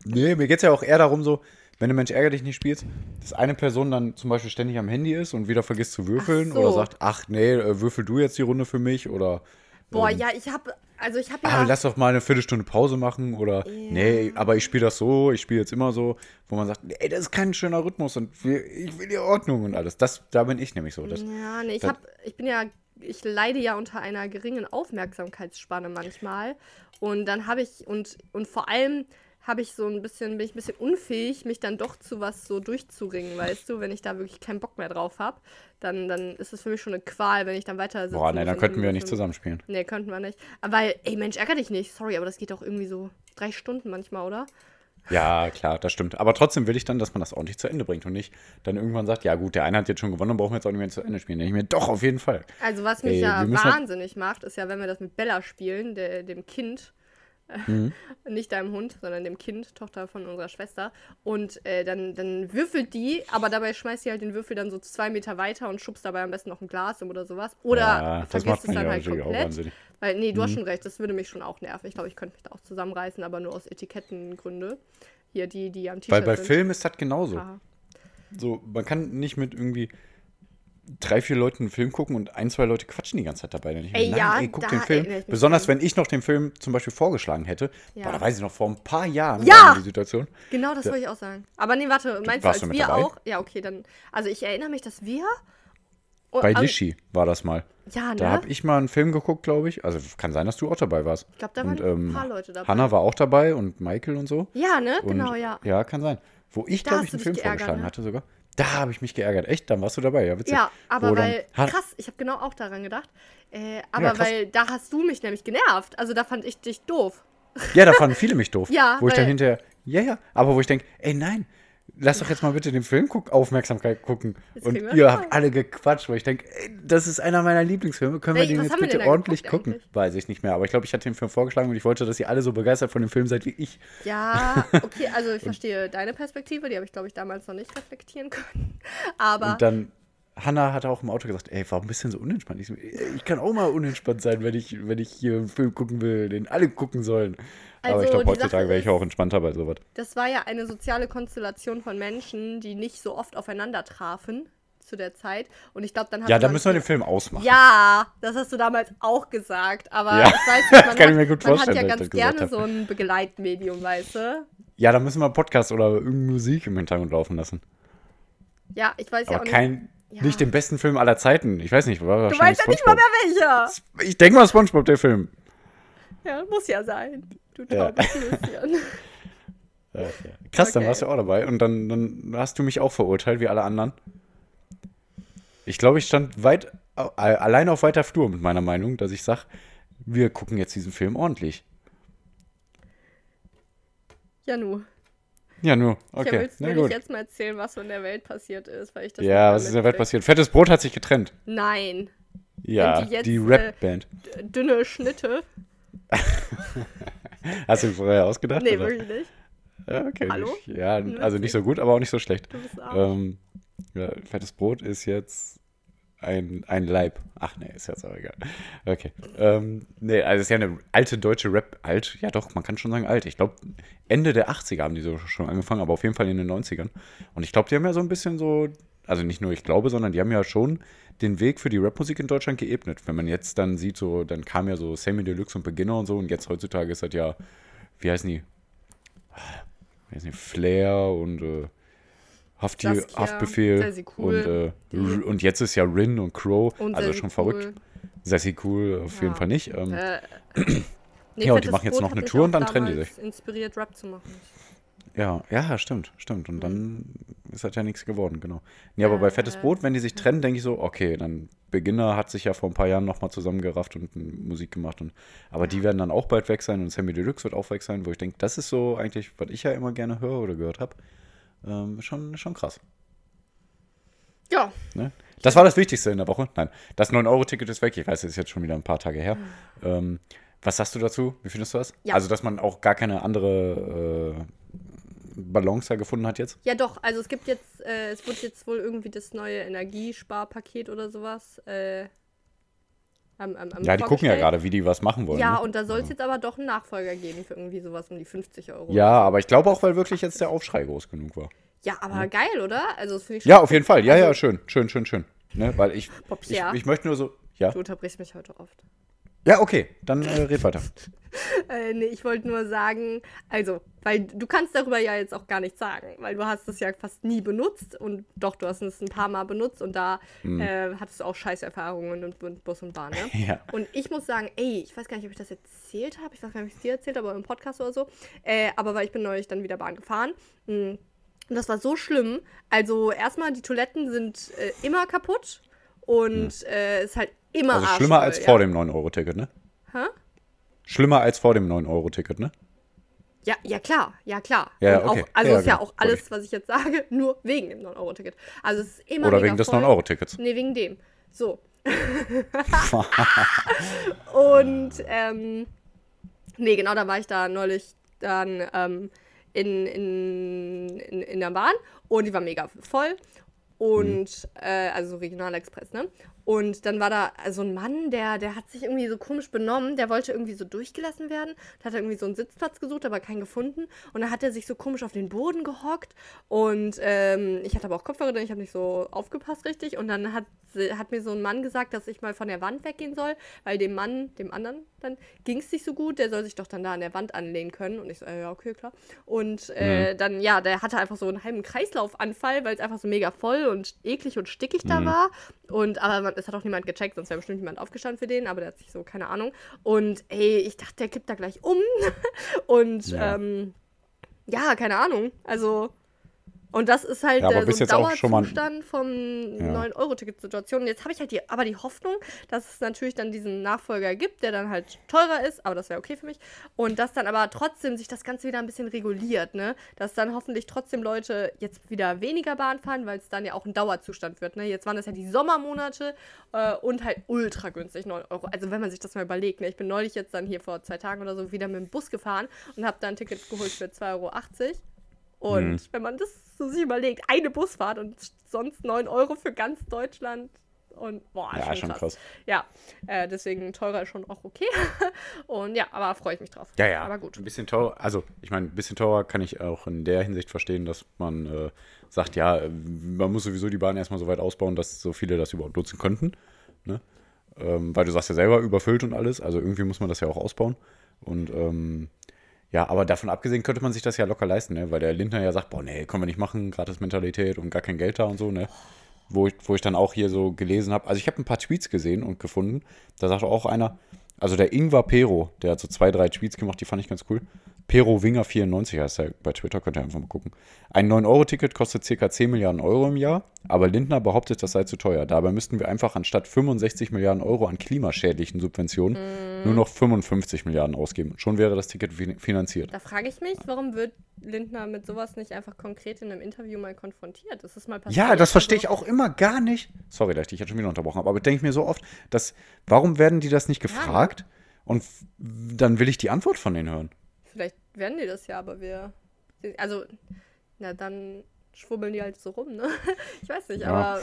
Nee, mir geht es ja auch eher darum so, wenn du Mensch, ärgere dich nicht spielst, dass eine Person dann zum Beispiel ständig am Handy ist und wieder vergisst zu würfeln oder sagt, ach nee, würfel du jetzt die Runde für mich oder... Boah, ja, ich habe ja... Ah, lass doch mal eine Viertelstunde Pause machen oder... Yeah. Nee, aber ich spiele das so, ich spiele jetzt immer so, wo man sagt, ey, das ist kein schöner Rhythmus und ich will die Ordnung und alles. Das, da bin ich nämlich so. Das, ja, nee, ich leide ja unter einer geringen Aufmerksamkeitsspanne manchmal und dann habe ich, und vor allem habe ich so ein bisschen, bin ich ein bisschen unfähig, mich dann doch zu was so durchzuringen, weißt du, wenn ich da wirklich keinen Bock mehr drauf habe, dann ist es für mich schon eine Qual, wenn ich dann weiter sitze. Boah, nee, dann könnten wir nicht zusammenspielen. Nee, könnten wir nicht. Weil, ey Mensch, ärgere dich nicht, sorry, aber das geht doch irgendwie so 3 Stunden manchmal, oder? Ja, klar, das stimmt. Aber trotzdem will ich dann, dass man das ordentlich zu Ende bringt und nicht dann irgendwann sagt, ja gut, der eine hat jetzt schon gewonnen, dann brauchen wir jetzt auch nicht mehr zu Ende spielen. Denke ich mir, doch, auf jeden Fall. Also was mich wahnsinnig macht, ist ja, wenn wir das mit Bella spielen, dem Kind, mhm. Nicht deinem Hund, sondern dem Kind, Tochter von unserer Schwester. Und dann würfelt die, aber dabei schmeißt sie halt den Würfel dann so 2 Meter weiter und schubst dabei am besten noch ein Glas oder sowas. Oder ja, vergisst es dann halt komplett. Weil, nee, du hast schon recht, das würde mich schon auch nerven. Ich glaube, ich könnte mich da auch zusammenreißen, aber nur aus Etikettengründen. Hier, die am T-Shirt sind. Weil bei Filmen ist das genauso. Aha. So, man kann nicht mit irgendwie 3-4 Leuten einen Film gucken und 1-2 Leute quatschen die ganze Zeit dabei. Dann guck den Film. Besonders, wenn ich noch den Film zum Beispiel vorgeschlagen hätte. Ja. Boah, da weiß ich noch, vor ein paar Jahren war die Situation. Genau, das wollte ich auch sagen. Aber nee, warte, meinst du, als wir dabei? Auch? Ja, okay, dann. Also ich erinnere mich, dass wir... Bei Lishi war das mal. Ja, ne? Da habe ich mal einen Film geguckt, glaube ich. Also kann sein, dass du auch dabei warst. Ich glaube, da waren ein paar Leute dabei. Hannah war auch dabei und Michael und so. Ja, ne? Und, genau, ja. Ja, kann sein. Wo ich, glaube ich, einen Film vorgeschlagen hatte sogar. Da habe ich mich geärgert. Echt? Dann warst du dabei. Ja, witzig. Ja, aber krass, ich habe genau auch daran gedacht. Aber ja, weil da hast du mich nämlich genervt. Also da fand ich dich doof. Ja, da fanden viele mich doof. Ja, wo ich dann hinterher, aber wo ich denke, ey, nein, lass doch jetzt mal bitte den Film Aufmerksamkeit gucken. Das und ihr habt alle gequatscht, weil ich denke, das ist einer meiner Lieblingsfilme. Können wir den jetzt bitte ordentlich gucken? Eigentlich? Weiß ich nicht mehr, aber ich glaube, ich hatte den Film vorgeschlagen und ich wollte, dass ihr alle so begeistert von dem Film seid wie ich. Ja, okay, also ich verstehe deine Perspektive, die habe ich, glaube ich, damals noch nicht reflektieren können. Aber und dann, Hannah hat auch im Auto gesagt, ey, warum bist du denn so unentspannt? Ich kann auch mal unentspannt sein, wenn ich hier einen Film gucken will, den alle gucken sollen. Also, aber ich glaube, heutzutage wäre ich auch entspannter bei sowas. Das war ja eine soziale Konstellation von Menschen, die nicht so oft aufeinander trafen zu der Zeit. Und ich glaube, dann haben ja, da müssen wir den Film ausmachen. Ja, das hast du damals auch gesagt. Aber ja, das weiß nicht, man hat ja ganz gerne so ein Begleitmedium, weißt du? Ja, da müssen wir einen Podcast oder irgendeine Musik im Hintergrund laufen lassen. Ja, ich weiß aber ja auch nicht. Ja. Nicht den besten Film aller Zeiten. Ich weiß nicht. War du weißt ja nicht mal mehr welcher. Ich denke mal SpongeBob, der Film. Ja, muss ja sein. Du taubes Löschen. Ja. Krass, okay. Dann warst du auch dabei. Und dann hast du mich auch verurteilt, wie alle anderen. Ich glaube, ich stand allein auf weiter Flur mit meiner Meinung, dass ich sage, wir gucken jetzt diesen Film ordentlich. Ja, nur. Okay. Ich will jetzt mal erzählen, was so in der Welt passiert ist, weil ich das ja, was ist in der Welt passiert? Fettes Brot hat sich getrennt. Nein. Ja, die Rap-Band. Dünne Schnitte. Hast du vorher ausgedacht? Nee, oder? Wirklich nicht. Ja, okay. Hallo? Ja, also nicht so gut, aber auch nicht so schlecht. Du bist arm. Ja, Fettes Brot ist jetzt ein Leib. Ach nee, ist jetzt auch egal. Okay. Nee, also es ist ja eine alte deutsche Rap. Alt, ja doch, man kann schon sagen alt. Ich glaube, Ende der 80er haben die so schon angefangen, aber auf jeden Fall in den 90ern. Und ich glaube, die haben ja so ein bisschen so, also nicht nur ich glaube, sondern die haben ja schon den Weg für die Rapmusik in Deutschland geebnet. Wenn man jetzt dann sieht, so, dann kam ja so Sammy Deluxe und Beginner und so und jetzt heutzutage ist das ja, wie heißen die, Flair und Saskia, Haftbefehl cool. Und jetzt ist ja Rin und Crow, und also schon verrückt. Sassy cool auf jeden Fall nicht. Nee, ja, und die machen jetzt noch eine Tour und dann trennen die sich. Inspiriert, Rap zu machen. Ja, stimmt. Und dann ist halt ja nichts geworden, genau. Nee, aber bei Fettes Brot, wenn die sich trennen, denke ich so, okay, dann Beginner hat sich ja vor ein paar Jahren nochmal zusammengerafft und Musik gemacht. Aber die werden dann auch bald weg sein und Sammy Deluxe wird auch weg sein, wo ich denke, das ist so eigentlich, was ich ja immer gerne höre oder gehört habe. Schon krass. Ja. Ne? Das war das Wichtigste in der Woche. Nein, das 9-Euro-Ticket ist weg. Ich weiß, das ist jetzt schon wieder ein paar Tage her. Was sagst du dazu? Wie findest du das? Ja. Also, dass man auch gar keine andere Balance da gefunden hat jetzt? Ja, doch. Also, es gibt jetzt, es wird jetzt wohl irgendwie das neue Energiesparpaket oder sowas. Die gucken ja gerade, wie die was machen wollen. Ja, ne? Und da soll es jetzt aber doch einen Nachfolger geben für irgendwie sowas um die 50 €. Ja, aber ich glaube auch, weil wirklich jetzt der Aufschrei groß genug war. Ja, aber geil, oder? Also das finde ich schon. Ja, auf jeden Fall. Ja, also, schön. Ne? Weil ich möchte nur so. Ja? Du unterbrichst mich heute oft. Ja, okay, dann red weiter. Nee, ich wollte nur sagen, also, weil du kannst darüber ja jetzt auch gar nichts sagen, weil du hast es ja fast nie benutzt und doch, du hast es ein paar Mal benutzt und da hattest du auch Scheißerfahrungen und Bus und Bahn, ne? Ja. Und ich muss sagen, ey, ich weiß gar nicht, ob ich das erzählt habe, ich weiß gar nicht, ob ich es dir erzählt habe, aber im Podcast oder so, aber weil ich bin neulich dann wieder Bahn gefahren, und das war so schlimm, also erstmal, die Toiletten sind immer kaputt und es ist halt immer arschvoll. Also schlimmer als vor dem 9-Euro-Ticket, ne? Hä? Schlimmer als vor dem 9-Euro-Ticket, ne? Ja, ja klar, ja klar. Ja, okay. Auch, also ja, ist ja genau. Auch alles, was ich jetzt sage, nur wegen dem 9-Euro-Ticket. Also es ist immer. Oder wegen des 9-Euro-Tickets. Nee, wegen dem. So. Und, nee, genau, da war ich da neulich dann in der Bahn und die war mega voll. Und, also so Regionalexpress, ne? Und dann war da so ein Mann, der hat sich irgendwie so komisch benommen, der wollte irgendwie so durchgelassen werden, da hat er irgendwie so einen Sitzplatz gesucht, aber keinen gefunden und dann hat er sich so komisch auf den Boden gehockt und ich hatte aber auch Kopfhörer, ich habe nicht so aufgepasst richtig und dann hat mir so ein Mann gesagt, dass ich mal von der Wand weggehen soll, weil dem Mann, dem anderen, dann ging es nicht so gut, der soll sich doch dann da an der Wand anlehnen können und ich so, ja okay, klar und dann, ja, der hatte einfach so einen halben Kreislaufanfall, weil es einfach so mega voll und eklig und stickig da war und aber es hat auch niemand gecheckt, sonst wäre bestimmt jemand aufgestanden für den, aber der hat sich so, keine Ahnung. Und ey, ich dachte, der kippt da gleich um. Und ja. Ja, keine Ahnung. Also, und das ist halt so ein Dauerzustand vom 9-Euro-Ticket-Situation. Jetzt habe ich halt die Hoffnung, dass es natürlich dann diesen Nachfolger gibt, der dann halt teurer ist, aber das wäre okay für mich. Und dass dann aber trotzdem sich das Ganze wieder ein bisschen reguliert, ne? Dass dann hoffentlich trotzdem Leute jetzt wieder weniger Bahn fahren, weil es dann ja auch ein Dauerzustand wird, ne? Jetzt waren das ja die Sommermonate und halt ultra günstig, 9 Euro. Also wenn man sich das mal überlegt, ne? Ich bin neulich jetzt dann hier vor 2 Tagen oder so wieder mit dem Bus gefahren und habe da ein Ticket geholt für 2,80 €. Und wenn man das so sich überlegt, eine Busfahrt und sonst 9 € für ganz Deutschland und boah, ja, schon krass. Ja, deswegen teurer ist schon auch okay. Und ja, aber freue ich mich drauf. Ja, ja, aber gut. Ein bisschen teurer, also ich meine, ein bisschen teurer kann ich auch in der Hinsicht verstehen, dass man sagt, ja, man muss sowieso die Bahn erstmal so weit ausbauen, dass so viele das überhaupt nutzen könnten. Ne? Weil du sagst ja selber, überfüllt und alles, also irgendwie muss man das ja auch ausbauen. Und ja, aber davon abgesehen könnte man sich das ja locker leisten, ne? Weil der Lindner ja sagt, boah, nee, können wir nicht machen, Gratis-Mentalität und gar kein Geld da und so, ne? Wo ich dann auch hier so gelesen habe, also ich habe ein paar Tweets gesehen und gefunden, da sagt auch einer, also der Ingwer Pero, der hat so 2, 3 Tweets gemacht, die fand ich ganz cool. Perowinger94 heißt er bei Twitter, könnt ihr einfach mal gucken. Ein 9-Euro-Ticket kostet ca. 10 Milliarden Euro im Jahr, aber Lindner behauptet, das sei zu teuer. Dabei müssten wir einfach anstatt 65 Milliarden Euro an klimaschädlichen Subventionen nur noch 55 Milliarden ausgeben. Schon wäre das Ticket finanziert. Da frage ich mich, warum wird Lindner mit sowas nicht einfach konkret in einem Interview mal konfrontiert? Ist das mal passiert? Ja, das verstehe ich auch immer gar nicht. Sorry, dass ich jetzt schon wieder unterbrochen habe, aber denke ich mir so oft, dass, warum werden die das nicht gefragt? Ja. Und dann will ich die Antwort von denen hören. Vielleicht werden die das ja, aber dann schwubbeln die halt so rum, ne? Ich weiß nicht, aber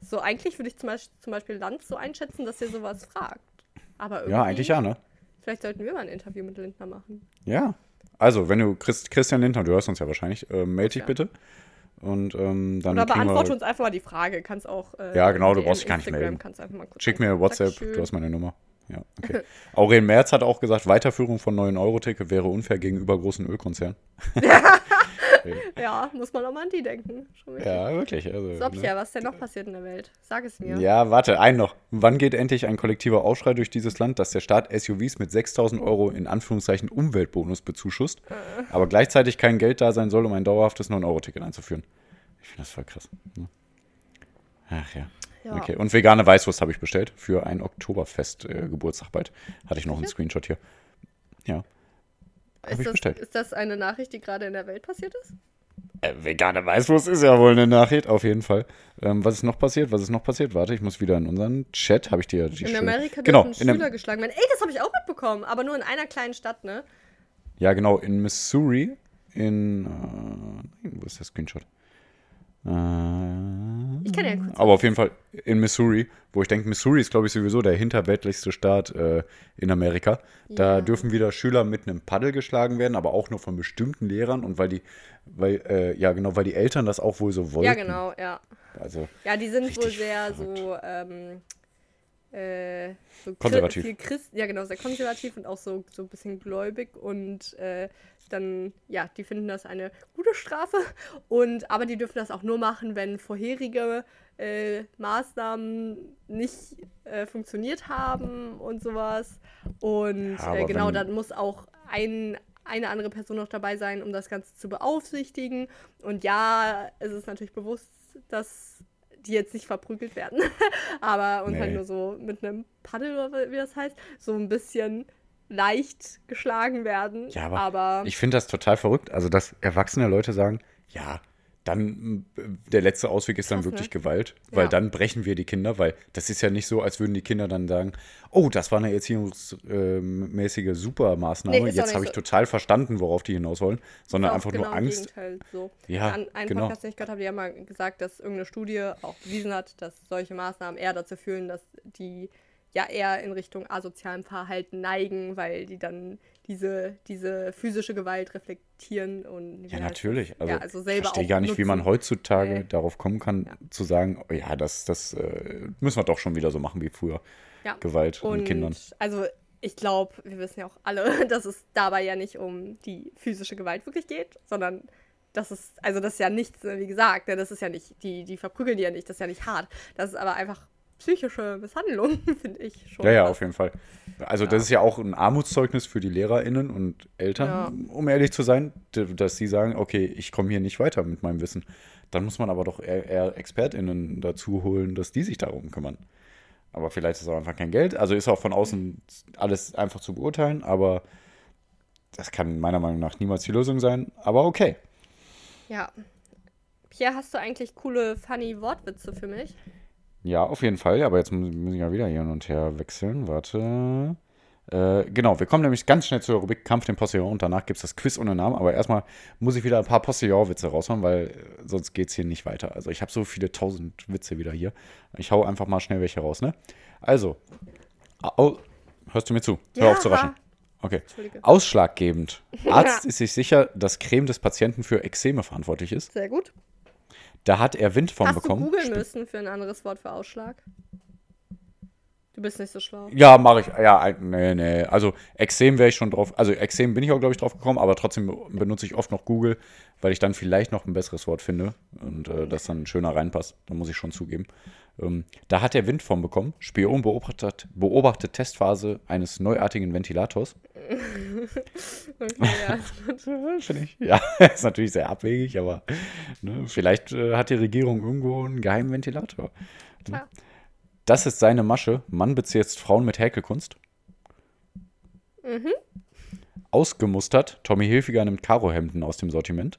so eigentlich würde ich zum Beispiel Lanz so einschätzen, dass ihr sowas fragt. Aber irgendwie, ja, eigentlich ja, ne? Vielleicht sollten wir mal ein Interview mit Lindner machen. Ja, also wenn du Christian Lindner, du hörst uns ja wahrscheinlich, melde dich bitte. Und dann oder beantworte uns einfach mal die Frage, kannst auch ja, genau, du brauchst dich gar nicht melden. Schick mir WhatsApp, du hast meine Nummer. Ja, okay. Aurel Merz hat auch gesagt, Weiterführung von 9-Euro-Ticket wäre unfair gegenüber großen Ölkonzernen. Ja, muss man auch mal an die denken. Schon ja, wirklich. Also, so, Pierre, was ist denn noch passiert in der Welt? Sag es mir. Ja, warte, einen noch. Wann geht endlich ein kollektiver Aufschrei durch dieses Land, dass der Staat SUVs mit 6.000 € in Anführungszeichen Umweltbonus bezuschusst, aber gleichzeitig kein Geld da sein soll, um ein dauerhaftes 9-Euro-Ticket einzuführen? Ich finde das voll krass. Ne? Ach ja. Ja. Okay, und vegane Weißwurst habe ich bestellt für ein Oktoberfest-Geburtstag bald. Hatte ich noch einen Screenshot hier. Ja, habe ich bestellt. Ist das eine Nachricht, die gerade in der Welt passiert ist? Vegane Weißwurst ist ja wohl eine Nachricht, auf jeden Fall. Was ist noch passiert? Warte, ich muss wieder in unseren Chat. Habe ich dir die In Amerika dürfen Schüler geschlagen werden. Ey, das habe ich auch mitbekommen, aber nur in einer kleinen Stadt, ne? Ja, genau, in Missouri. Wo ist der Screenshot? Ich kann ja kurz. Aber auf jeden Fall in Missouri, wo ich denke, Missouri ist, glaube ich, sowieso der hinterweltlichste Staat in Amerika. Ja. Da dürfen wieder Schüler mit einem Paddel geschlagen werden, aber auch nur von bestimmten Lehrern und weil die Eltern das auch wohl so wollten. Ja, genau, ja. Also, ja, die sind wohl sehr so so konservativ. Ja, genau, sehr konservativ und auch so ein bisschen gläubig und dann, ja, die finden das eine gute Strafe und aber die dürfen das auch nur machen, wenn vorherige Maßnahmen nicht funktioniert haben und sowas und ja, genau, dann muss auch eine andere Person noch dabei sein, um das Ganze zu beaufsichtigen und ja, es ist natürlich bewusst, dass die jetzt nicht verprügelt werden, aber und halt nur so mit einem Paddel oder wie das heißt, so ein bisschen leicht geschlagen werden. Ja, aber ich finde das total verrückt, also dass erwachsene Leute sagen, ja, dann der letzte Ausweg ist dann wirklich Gewalt, weil dann brechen wir die Kinder, weil das ist ja nicht so, als würden die Kinder dann sagen, oh, das war eine erziehungsmäßige Supermaßnahme, jetzt habe ich total verstanden, worauf die hinaus wollen, sondern einfach nur Angst. So. Ja, einen Podcast, den ich gehört habe, die haben mal gesagt, dass irgendeine Studie auch bewiesen hat, dass solche Maßnahmen eher dazu führen, dass die ja eher in Richtung asozialem Verhalten neigen, weil die dann diese physische Gewalt reflektieren und ja, natürlich. Also, ja, also selber ich verstehe gar nicht, nutzen. Wie man heutzutage darauf kommen kann, zu sagen, oh ja, das müssen wir doch schon wieder so machen wie früher. Ja. Gewalt und Kindern. Also ich glaube, wir wissen ja auch alle, dass es dabei ja nicht um die physische Gewalt wirklich geht, sondern das ist ja nichts, wie gesagt, das ist ja nicht, die verprügeln die ja nicht, das ist ja nicht hart. Das ist aber einfach psychische Misshandlung, finde ich schon. Ja, auf jeden Fall. Also das ist ja auch ein Armutszeugnis für die LehrerInnen und Eltern, um ehrlich zu sein, dass sie sagen, okay, ich komme hier nicht weiter mit meinem Wissen. Dann muss man aber doch eher ExpertInnen dazu holen, dass die sich darum kümmern. Aber vielleicht ist auch einfach kein Geld. Also ist auch von außen alles einfach zu beurteilen, aber das kann meiner Meinung nach niemals die Lösung sein. Aber okay. Ja. Pierre, hast du eigentlich coole, funny Wortwitze für mich? Ja, auf jeden Fall. Aber jetzt muss ich mal wieder hier hin und her wechseln. Warte. Genau, wir kommen nämlich ganz schnell zur Rubrik Kampf den Postillon und danach gibt es das Quiz ohne Namen. Aber erstmal muss ich wieder ein paar Postillon-Witze raushauen, weil sonst geht es hier nicht weiter. Also ich habe so viele 1000 Witze wieder hier. Ich hau einfach mal schnell welche raus, ne? Also, hörst du mir zu? Ja. Hör auf zu raschen. Okay. Ausschlaggebend. Arzt ist sich sicher, dass Creme des Patienten für Ekzeme verantwortlich ist. Sehr gut. Da hat er Wind von bekommen. Hast du googeln müssen für ein anderes Wort für Ausschlag? Du bist nicht so schlau. Ja, mache ich. Ja, nee. Also Ekzem wäre ich schon drauf. Also Ekzem bin ich auch, glaube ich, drauf gekommen. Aber trotzdem benutze ich oft noch Google, weil ich dann vielleicht noch ein besseres Wort finde und das dann schöner reinpasst. Da muss ich schon zugeben. Da hat er Wind von bekommen. Spion beobachtet Testphase eines neuartigen Ventilators. Okay, ja, ist natürlich sehr abwegig, aber ne, vielleicht hat die Regierung irgendwo einen geheimen Ventilator. Ne? Das ist seine Masche. Mann bezirzt Frauen mit Häkelkunst. Mhm. Ausgemustert. Tommy Hilfiger nimmt Karohemden aus dem Sortiment.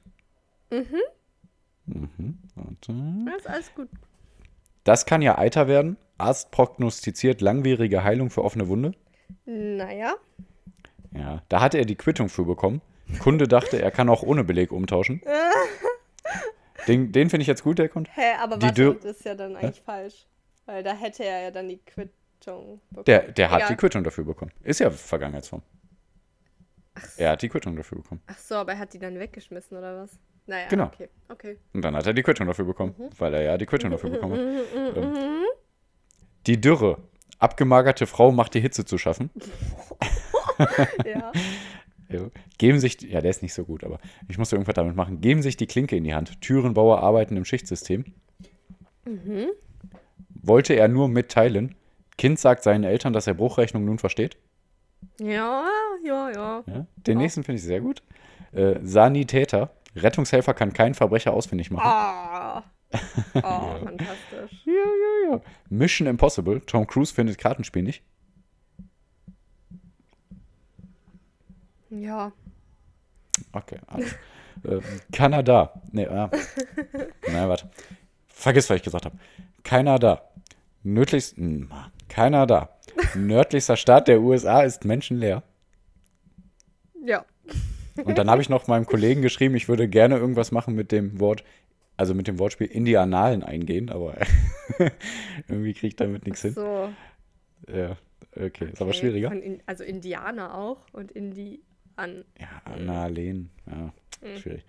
Mhm. Warte. Das ist alles gut. Das kann ja Eiter werden. Arzt prognostiziert langwierige Heilung für offene Wunde. Naja. Ja, da hatte er die Quittung für bekommen. Kunde dachte, er kann auch ohne Beleg umtauschen. Den finde ich jetzt gut, der kommt. Hä, aber das ist ja dann eigentlich falsch. Weil da hätte er ja dann die Quittung bekommen. Der hat die Quittung dafür bekommen. Ist ja Vergangenheitsform. Ach so. Er hat die Quittung dafür bekommen. Ach so, aber er hat die dann weggeschmissen, oder was? Naja, genau. Okay. Und dann hat er die Quittung dafür bekommen, weil er ja die Quittung dafür bekommen hat. Die Dürre. Abgemagerte Frau macht die Hitze zu schaffen. Ja. Der ist nicht so gut, aber ich muss irgendwas damit machen. Geben sich die Klinke in die Hand. Türenbauer arbeiten im Schichtsystem. Mhm. Wollte er nur mitteilen. Kind sagt seinen Eltern, dass er Bruchrechnung nun versteht. Ja. Den nächsten finde ich sehr gut. Sanitäter. Rettungshelfer kann keinen Verbrecher ausfindig machen. Fantastisch. Ja. Mission Impossible. Tom Cruise findet Kartenspiel nicht. Ja. Okay, alles. Kanada. Nein, warte. Vergiss, was ich gesagt habe. Kanada. Nördlichster Staat der USA ist menschenleer. Ja. Und dann habe ich noch meinem Kollegen geschrieben, ich würde gerne irgendwas machen mit dem Wort, also mit dem Wortspiel in die Annalen eingehen, aber irgendwie kriege ich damit nichts hin. So. Ja, okay. Ist aber schwieriger. Also Indianer auch und Annalen. Ja, schwierig.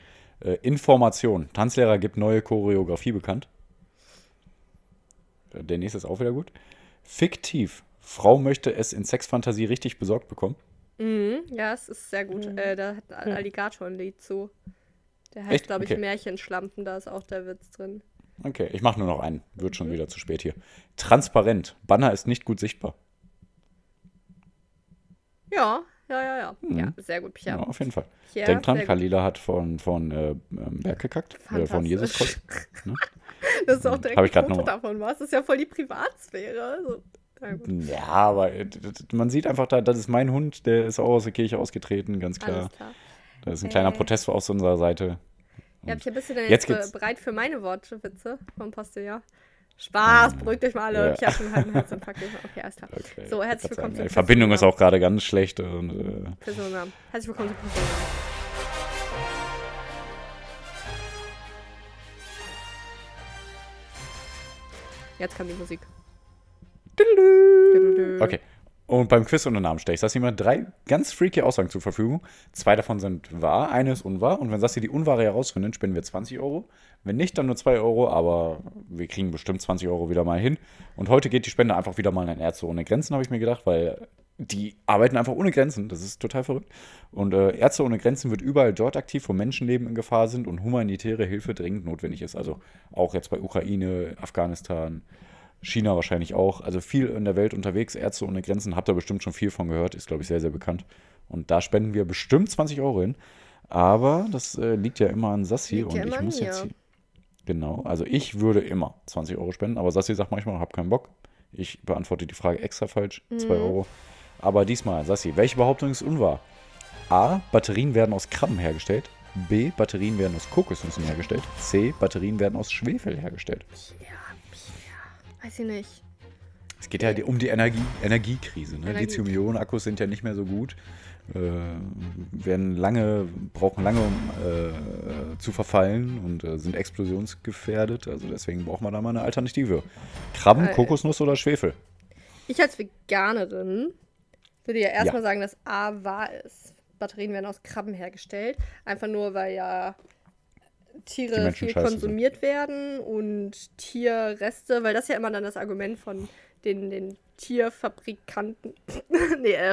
Information. Tanzlehrer gibt neue Choreografie bekannt. Der nächste ist auch wieder gut. Fiktiv. Frau möchte es in Sexfantasie richtig besorgt bekommen. Mhm, ja, es ist sehr gut. Da hat ein Alligator ein Lied zu. Der heißt, glaube ich, okay. Märchenschlampen, da ist auch der Witz drin. Okay, ich mache nur noch einen. Wird schon wieder zu spät hier. Transparent. Banner ist nicht gut sichtbar. Ja. Mhm. Ja, sehr gut, Pierre. Ja, auf jeden Fall. Pierre, denk dran, Kalila hat von Berg gekackt. Von Jesuskreuz. Ne? Das ist auch direkt ein Foto davon. Was? Das ist ja voll die Privatsphäre. Also, ja, aber man sieht einfach, da, das ist mein Hund, der ist auch aus der Kirche ausgetreten, ganz klar. Das ist ein kleiner Protest aus unserer Seite. Ja, Pierre, bist du denn jetzt bereit für meine Wortwitze vom Postillon? Spaß, beruhigt euch mal alle. Ja. Ich habe schon einen halben Herzinfarkt. Okay, alles klar. Okay, so, herzlich willkommen. Die Verbindung ist auch gerade ganz schlecht. Und, herzlich willkommen zu Personal. Jetzt kam die Musik. Okay. Und beim Quiz und den Namen stelle ich Saskia immer 3 ganz freaky Aussagen zur Verfügung. 2 davon sind wahr, eine ist unwahr. Und wenn Saskia die Unwahre herausfindet, spenden wir 20 Euro. Wenn nicht, dann nur 2 Euro, aber wir kriegen bestimmt 20 Euro wieder mal hin. Und heute geht die Spende einfach wieder mal an Ärzte ohne Grenzen, habe ich mir gedacht, weil die arbeiten einfach ohne Grenzen. Das ist total verrückt. Und Ärzte ohne Grenzen wird überall dort aktiv, wo Menschenleben in Gefahr sind und humanitäre Hilfe dringend notwendig ist. Also auch jetzt bei Ukraine, Afghanistan, China wahrscheinlich auch. Also viel in der Welt unterwegs. Ärzte ohne Grenzen, habt ihr bestimmt schon viel von gehört. Ist, glaube ich, sehr, sehr bekannt. Und da spenden wir bestimmt 20 Euro hin. Aber das liegt ja immer an Sassi. Liegt und ja, ich muss jetzt hier. Genau, also ich würde immer 20 Euro spenden. Aber Sassi sagt manchmal, hab keinen Bock. Ich beantworte die Frage extra falsch. 2 Euro. Aber diesmal, Sassi, welche Behauptung ist unwahr? A. Batterien werden aus Krabben hergestellt. B. Batterien werden aus Kokosnüssen hergestellt. C. Batterien werden aus Schwefel hergestellt. Ja. Weiß ich nicht. Es geht ja um die Energiekrise. Ne? Lithium-Ionen-Akkus sind ja nicht mehr so gut. Brauchen lange, um zu verfallen und sind explosionsgefährdet. Also deswegen braucht man da mal eine Alternative. Krabben, Kokosnuss oder Schwefel? Ich als Veganerin würde ja erstmal sagen, dass A wahr ist. Batterien werden aus Krabben hergestellt. Einfach nur, weil ja Tiere viel konsumiert werden und Tierreste, weil das ja immer dann das Argument von den Tierfabrikanten,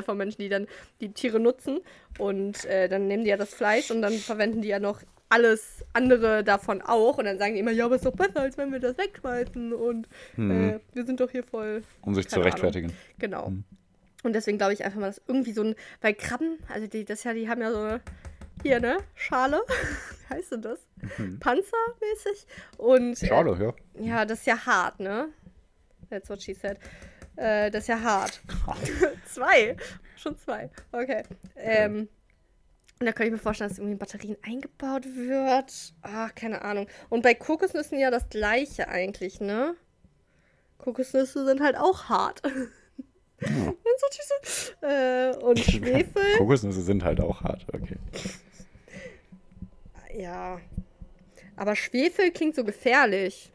von Menschen, die dann die Tiere nutzen und dann nehmen die ja das Fleisch und dann verwenden die ja noch alles andere davon auch und dann sagen die immer, ja, aber ist doch besser, als wenn wir das wegschmeißen und wir sind doch hier voll... Um sich zu rechtfertigen. Ahnung. Genau. Und deswegen glaube ich einfach mal, dass irgendwie so ein... Weil Krabben, also die haben ja so eine... Hier, ne? Schale. Wie heißt denn das? Panzermäßig. Und Schale, ja. Ja, das ist ja hart, ne? That's what she said. Das ist ja hart. 2. Schon 2. Okay. Und da könnte ich mir vorstellen, dass irgendwie in Batterien eingebaut wird. Ach, keine Ahnung. Und bei Kokosnüssen ja das Gleiche eigentlich, ne? Kokosnüsse sind halt auch hart. Und Schwefel. Kokosnüsse sind halt auch hart, okay. Ja. Aber Schwefel klingt so gefährlich.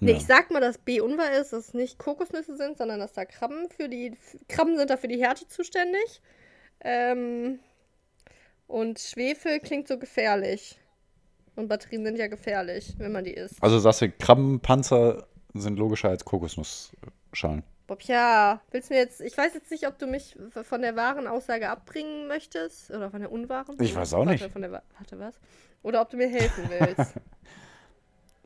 Nee, ja. Ich sag mal, dass B unwahr ist, dass es nicht Kokosnüsse sind, sondern dass da Krabben sind da für die Härte zuständig. Und Schwefel klingt so gefährlich. Und Batterien sind ja gefährlich, wenn man die isst. Also sagst du, Krabbenpanzer sind logischer als Kokosnussschalen. Bob, ja, willst du mir jetzt... Ich weiß jetzt nicht, ob du mich von der wahren Aussage abbringen möchtest. Oder von der unwahren. Ich weiß auch nicht. Oder ob du mir helfen willst.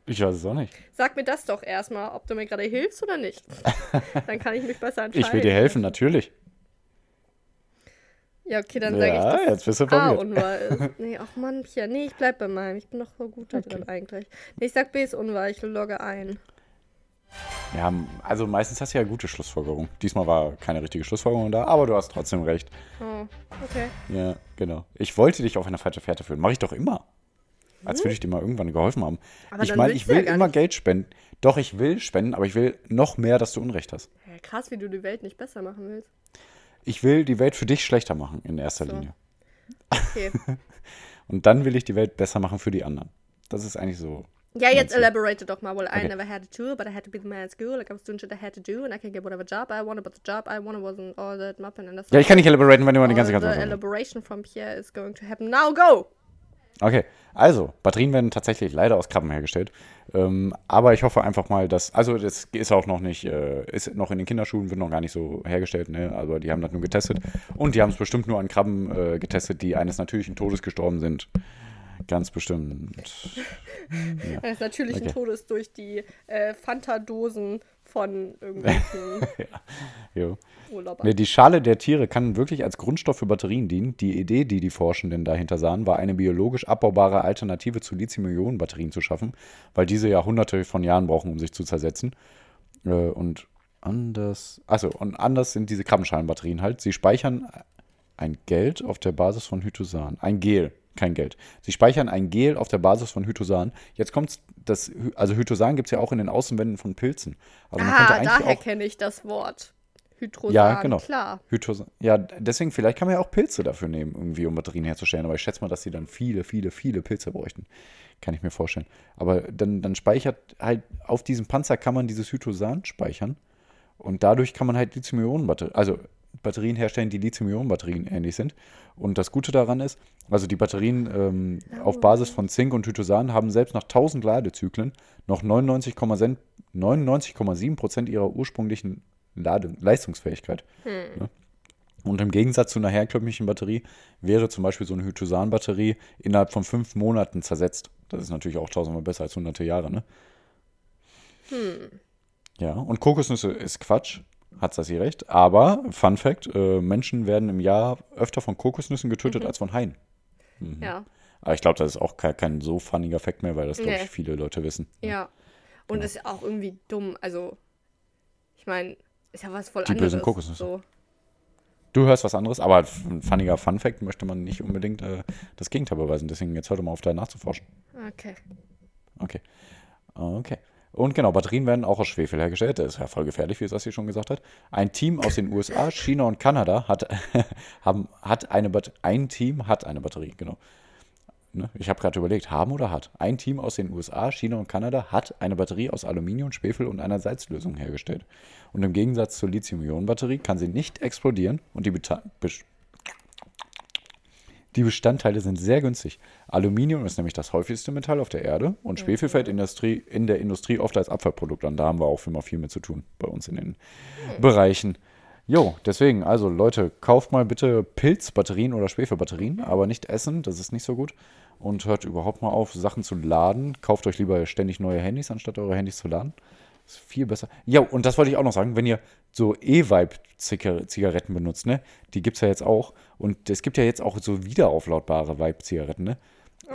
Ich weiß es auch nicht. Sag mir das doch erstmal, ob du mir gerade hilfst oder nicht. Dann kann ich mich besser entscheiden. Ich will dir helfen, natürlich. Ja, okay, dann sage ich das. Ja, jetzt bist du verwirrt. Unwahr ist. Nee, ach Mann, Pia. Nee, ich bleib bei meinem. Ich bin doch so gut da drin eigentlich. Nee, ich sag B ist unwahr. Ich logge ein. Ja, also meistens hast du ja gute Schlussfolgerung. Diesmal war keine richtige Schlussfolgerung da, aber du hast trotzdem recht. Oh, okay. Ja, genau. Ich wollte dich auf eine falsche Fährte führen. Mache ich doch immer. Als würde ich dir mal irgendwann geholfen haben. Aber ich meine, ich will immer Geld spenden. Doch, ich will spenden, aber ich will noch mehr, dass du Unrecht hast. Ja, krass, wie du die Welt nicht besser machen willst. Ich will die Welt für dich schlechter machen, in erster Linie. Okay. Und dann will ich die Welt besser machen für die anderen. Das ist eigentlich so... Ja, jetzt elaborate doch mal. Well, I never had a tour, but I had to be the man's girl. Like, I was doing shit I had to do, and I can get whatever job I wanted, but the job I wanted wasn't all that muffin. Ja, ich kann nicht elaboraten, wenn du mal die ganze Kanzlerin... The elaboration from Pierre is going to happen. Now go! Okay, also, Batterien werden tatsächlich leider aus Krabben hergestellt. Aber ich hoffe einfach mal, dass, also das ist auch noch nicht, ist noch in den Kinderschuhen, wird noch gar nicht so hergestellt, ne? Also die haben das nur getestet und die haben es bestimmt nur an Krabben getestet, die eines natürlichen Todes gestorben sind. Ganz bestimmt. Ja. Eines natürlichen Todes durch die Fanta-Dosen von irgendwelchen ja. Urlaubern. Nee, die Schale der Tiere kann wirklich als Grundstoff für Batterien dienen. Die Idee, die die Forschenden dahinter sahen, war, eine biologisch abbaubare Alternative zu Lithium-Ionen-Batterien zu schaffen, weil diese ja hunderte von Jahren brauchen, um sich zu zersetzen. Und anders sind diese Krabbenschalenbatterien halt. Sie speichern ein Geld auf der Basis von Chitosan. Ein Gel. Kein Geld. Sie speichern ein Gel auf der Basis von Chitosan. Jetzt kommt das, also Chitosan gibt es ja auch in den Außenwänden von Pilzen. Also daher kenne ich das Wort. Hydrosan, ja, genau. Klar. Chitosan. Ja, deswegen, vielleicht kann man ja auch Pilze dafür nehmen, irgendwie, um Batterien herzustellen. Aber ich schätze mal, dass sie dann viele, viele, viele Pilze bräuchten. Kann ich mir vorstellen. Aber dann speichert halt, auf diesem Panzer kann man dieses Chitosan speichern. Und dadurch kann man halt Lithium-Ionen-Batterien, also Batterien herstellen, die Lithium-Ionen-Batterien ähnlich sind. Und das Gute daran ist, also die Batterien auf Basis von Zink und Chitosan haben selbst nach 1000 Ladezyklen noch 99,7% ihrer ursprünglichen Leistungsfähigkeit. Hm. Ja. Und im Gegensatz zu einer herkömmlichen Batterie wäre zum Beispiel so eine Chitosan-Batterie innerhalb von 5 Monaten zersetzt. Das ist natürlich auch 1000-mal besser als hunderte Jahre, ne? Hm. Ja, und Kokosnüsse ist Quatsch. Hat Sassi recht, aber Fun Fact, Menschen werden im Jahr öfter von Kokosnüssen getötet als von Haien. Mhm. Ja. Aber ich glaube, das ist auch kein so funniger Fact mehr, weil das, glaube ich, viele Leute wissen. Ja. Und genau. Ist auch irgendwie dumm. Also, ich meine, ist ja was voll anderes. Die bösen Kokosnüsse. So. Du hörst was anderes, aber ein funniger Fun Fact möchte man nicht unbedingt das Gegenteil beweisen. Deswegen jetzt hört mal auf, da nachzuforschen. Okay. Und genau, Batterien werden auch aus Schwefel hergestellt. Das ist ja voll gefährlich, wie Sassi schon gesagt hat. Ein Team aus den USA, China und Kanada hat eine Batterie, genau. Ne? Ich habe gerade überlegt, haben oder hat. Ein Team aus den USA, China und Kanada hat eine Batterie aus Aluminium, Schwefel und einer Salzlösung hergestellt. Und im Gegensatz zur Lithium-Ionen-Batterie kann sie nicht explodieren und die Bestandteile sind sehr günstig. Aluminium ist nämlich das häufigste Metall auf der Erde und Schwefel fällt in der Industrie oft als Abfallprodukt an. Da haben wir auch immer viel mit zu tun bei uns in den Bereichen. Jo, deswegen, also Leute, kauft mal bitte Pilzbatterien oder Schwefelbatterien, aber nicht essen, das ist nicht so gut. Und hört überhaupt mal auf, Sachen zu laden. Kauft euch lieber ständig neue Handys, anstatt eure Handys zu laden. Ist viel besser. Ja, und das wollte ich auch noch sagen, wenn ihr so E-Vibe-Zigaretten benutzt, ne? Die gibt es ja jetzt auch. Und es gibt ja jetzt auch so wiederaufladbare Vibe-Zigaretten, ne?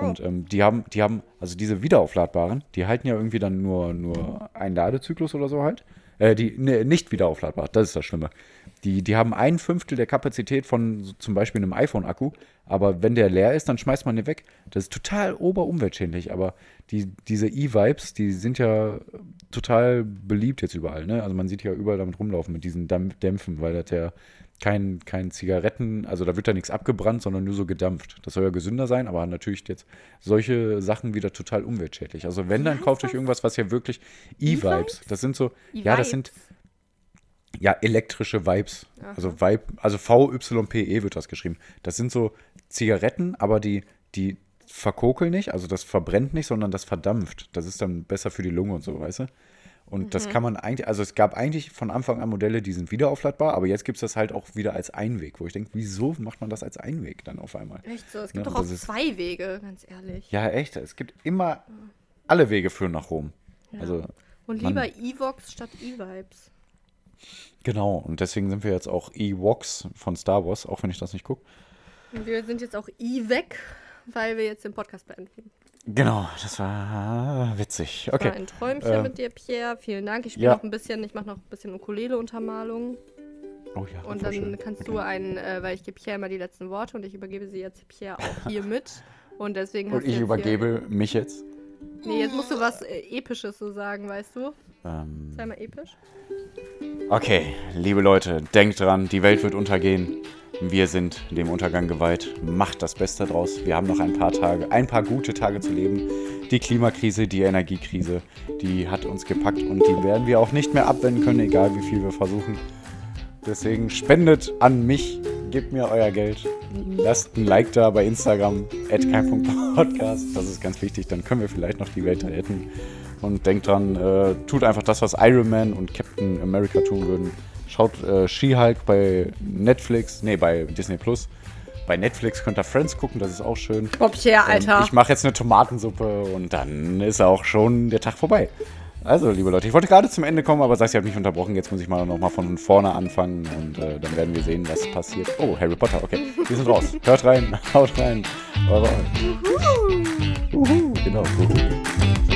Oh. Und die haben, also diese wiederaufladbaren, die halten ja irgendwie dann nur einen Ladezyklus oder so halt. Nicht wiederaufladbar, das ist das Schlimme. Die haben 1/5 der Kapazität von so zum Beispiel einem iPhone-Akku, aber wenn der leer ist, dann schmeißt man den weg. Das ist total oberumweltschädlich, aber diese E-Vibes, die sind ja total beliebt jetzt überall, ne? Also man sieht ja überall damit rumlaufen mit diesen Dämpfen, weil das ja kein Zigaretten, also da wird ja nichts abgebrannt, sondern nur so gedampft. Das soll ja gesünder sein, aber natürlich jetzt solche Sachen wieder total umweltschädlich. Also wenn, dann kauft euch irgendwas, was ja wirklich E-Vibes, das sind so, das sind elektrische Vibes. Aha. Also Vibe, also VYPE wird das geschrieben. Das sind so Zigaretten, aber die verkokeln nicht, also das verbrennt nicht, sondern das verdampft. Das ist dann besser für die Lunge und so, weißt du? Und das kann man eigentlich, also es gab eigentlich von Anfang an Modelle, die sind wiederaufladbar, aber jetzt gibt es das halt auch wieder als Einweg, wo ich denke, wieso macht man das als Einweg dann auf einmal? Echt so, es gibt doch auch zwei Wege, ganz ehrlich. Ja, echt, es gibt immer, alle Wege führen nach Rom. Ja. Also, und lieber E-Vox statt E-Vibes. Genau, und deswegen sind wir jetzt auch E-Vox von Star Wars, auch wenn ich das nicht gucke. Und wir sind jetzt auch E-Weg, weil wir jetzt den Podcast beenden. Genau, das war witzig. Okay. Das war ein Träumchen mit dir, Pierre. Vielen Dank. Ich spiele noch ein bisschen, ich mache noch ein bisschen Ukulele-Untermalung. Oh ja. Und dann kannst du weil ich gebe Pierre immer die letzten Worte und ich übergebe sie jetzt Pierre auch hier mit. Und deswegen und ich übergebe mich jetzt. Nee, jetzt musst du was Episches so sagen, weißt du? Sei mal episch. Okay, liebe Leute, denkt dran, die Welt wird untergehen. Wir sind dem Untergang geweiht. Macht das Beste draus. Wir haben noch ein paar gute Tage zu leben. Die Klimakrise, die Energiekrise, die hat uns gepackt und die werden wir auch nicht mehr abwenden können, egal wie viel wir versuchen. Deswegen spendet an mich. gebt mir euer Geld. Lasst ein Like da bei Instagram, @kein.podcast. Das ist ganz wichtig, dann können wir vielleicht noch die Welt retten. Und denkt dran, tut einfach das, was Iron Man und Captain America tun würden. Schaut She-Hulk bei Netflix, nee, bei Disney Plus. Bei Netflix könnt ihr Friends gucken, das ist auch schön. Oh, Pierre, Alter. Ich mache jetzt eine Tomatensuppe und dann ist auch schon der Tag vorbei. Also, liebe Leute, ich wollte gerade zum Ende kommen, aber Saskia hat mich unterbrochen. Jetzt muss ich mal nochmal von vorne anfangen und dann werden wir sehen, was passiert. Oh, Harry Potter, okay. Wir sind raus. Hört rein, haut rein. Eure Euren. Uhu, genau. Uhu.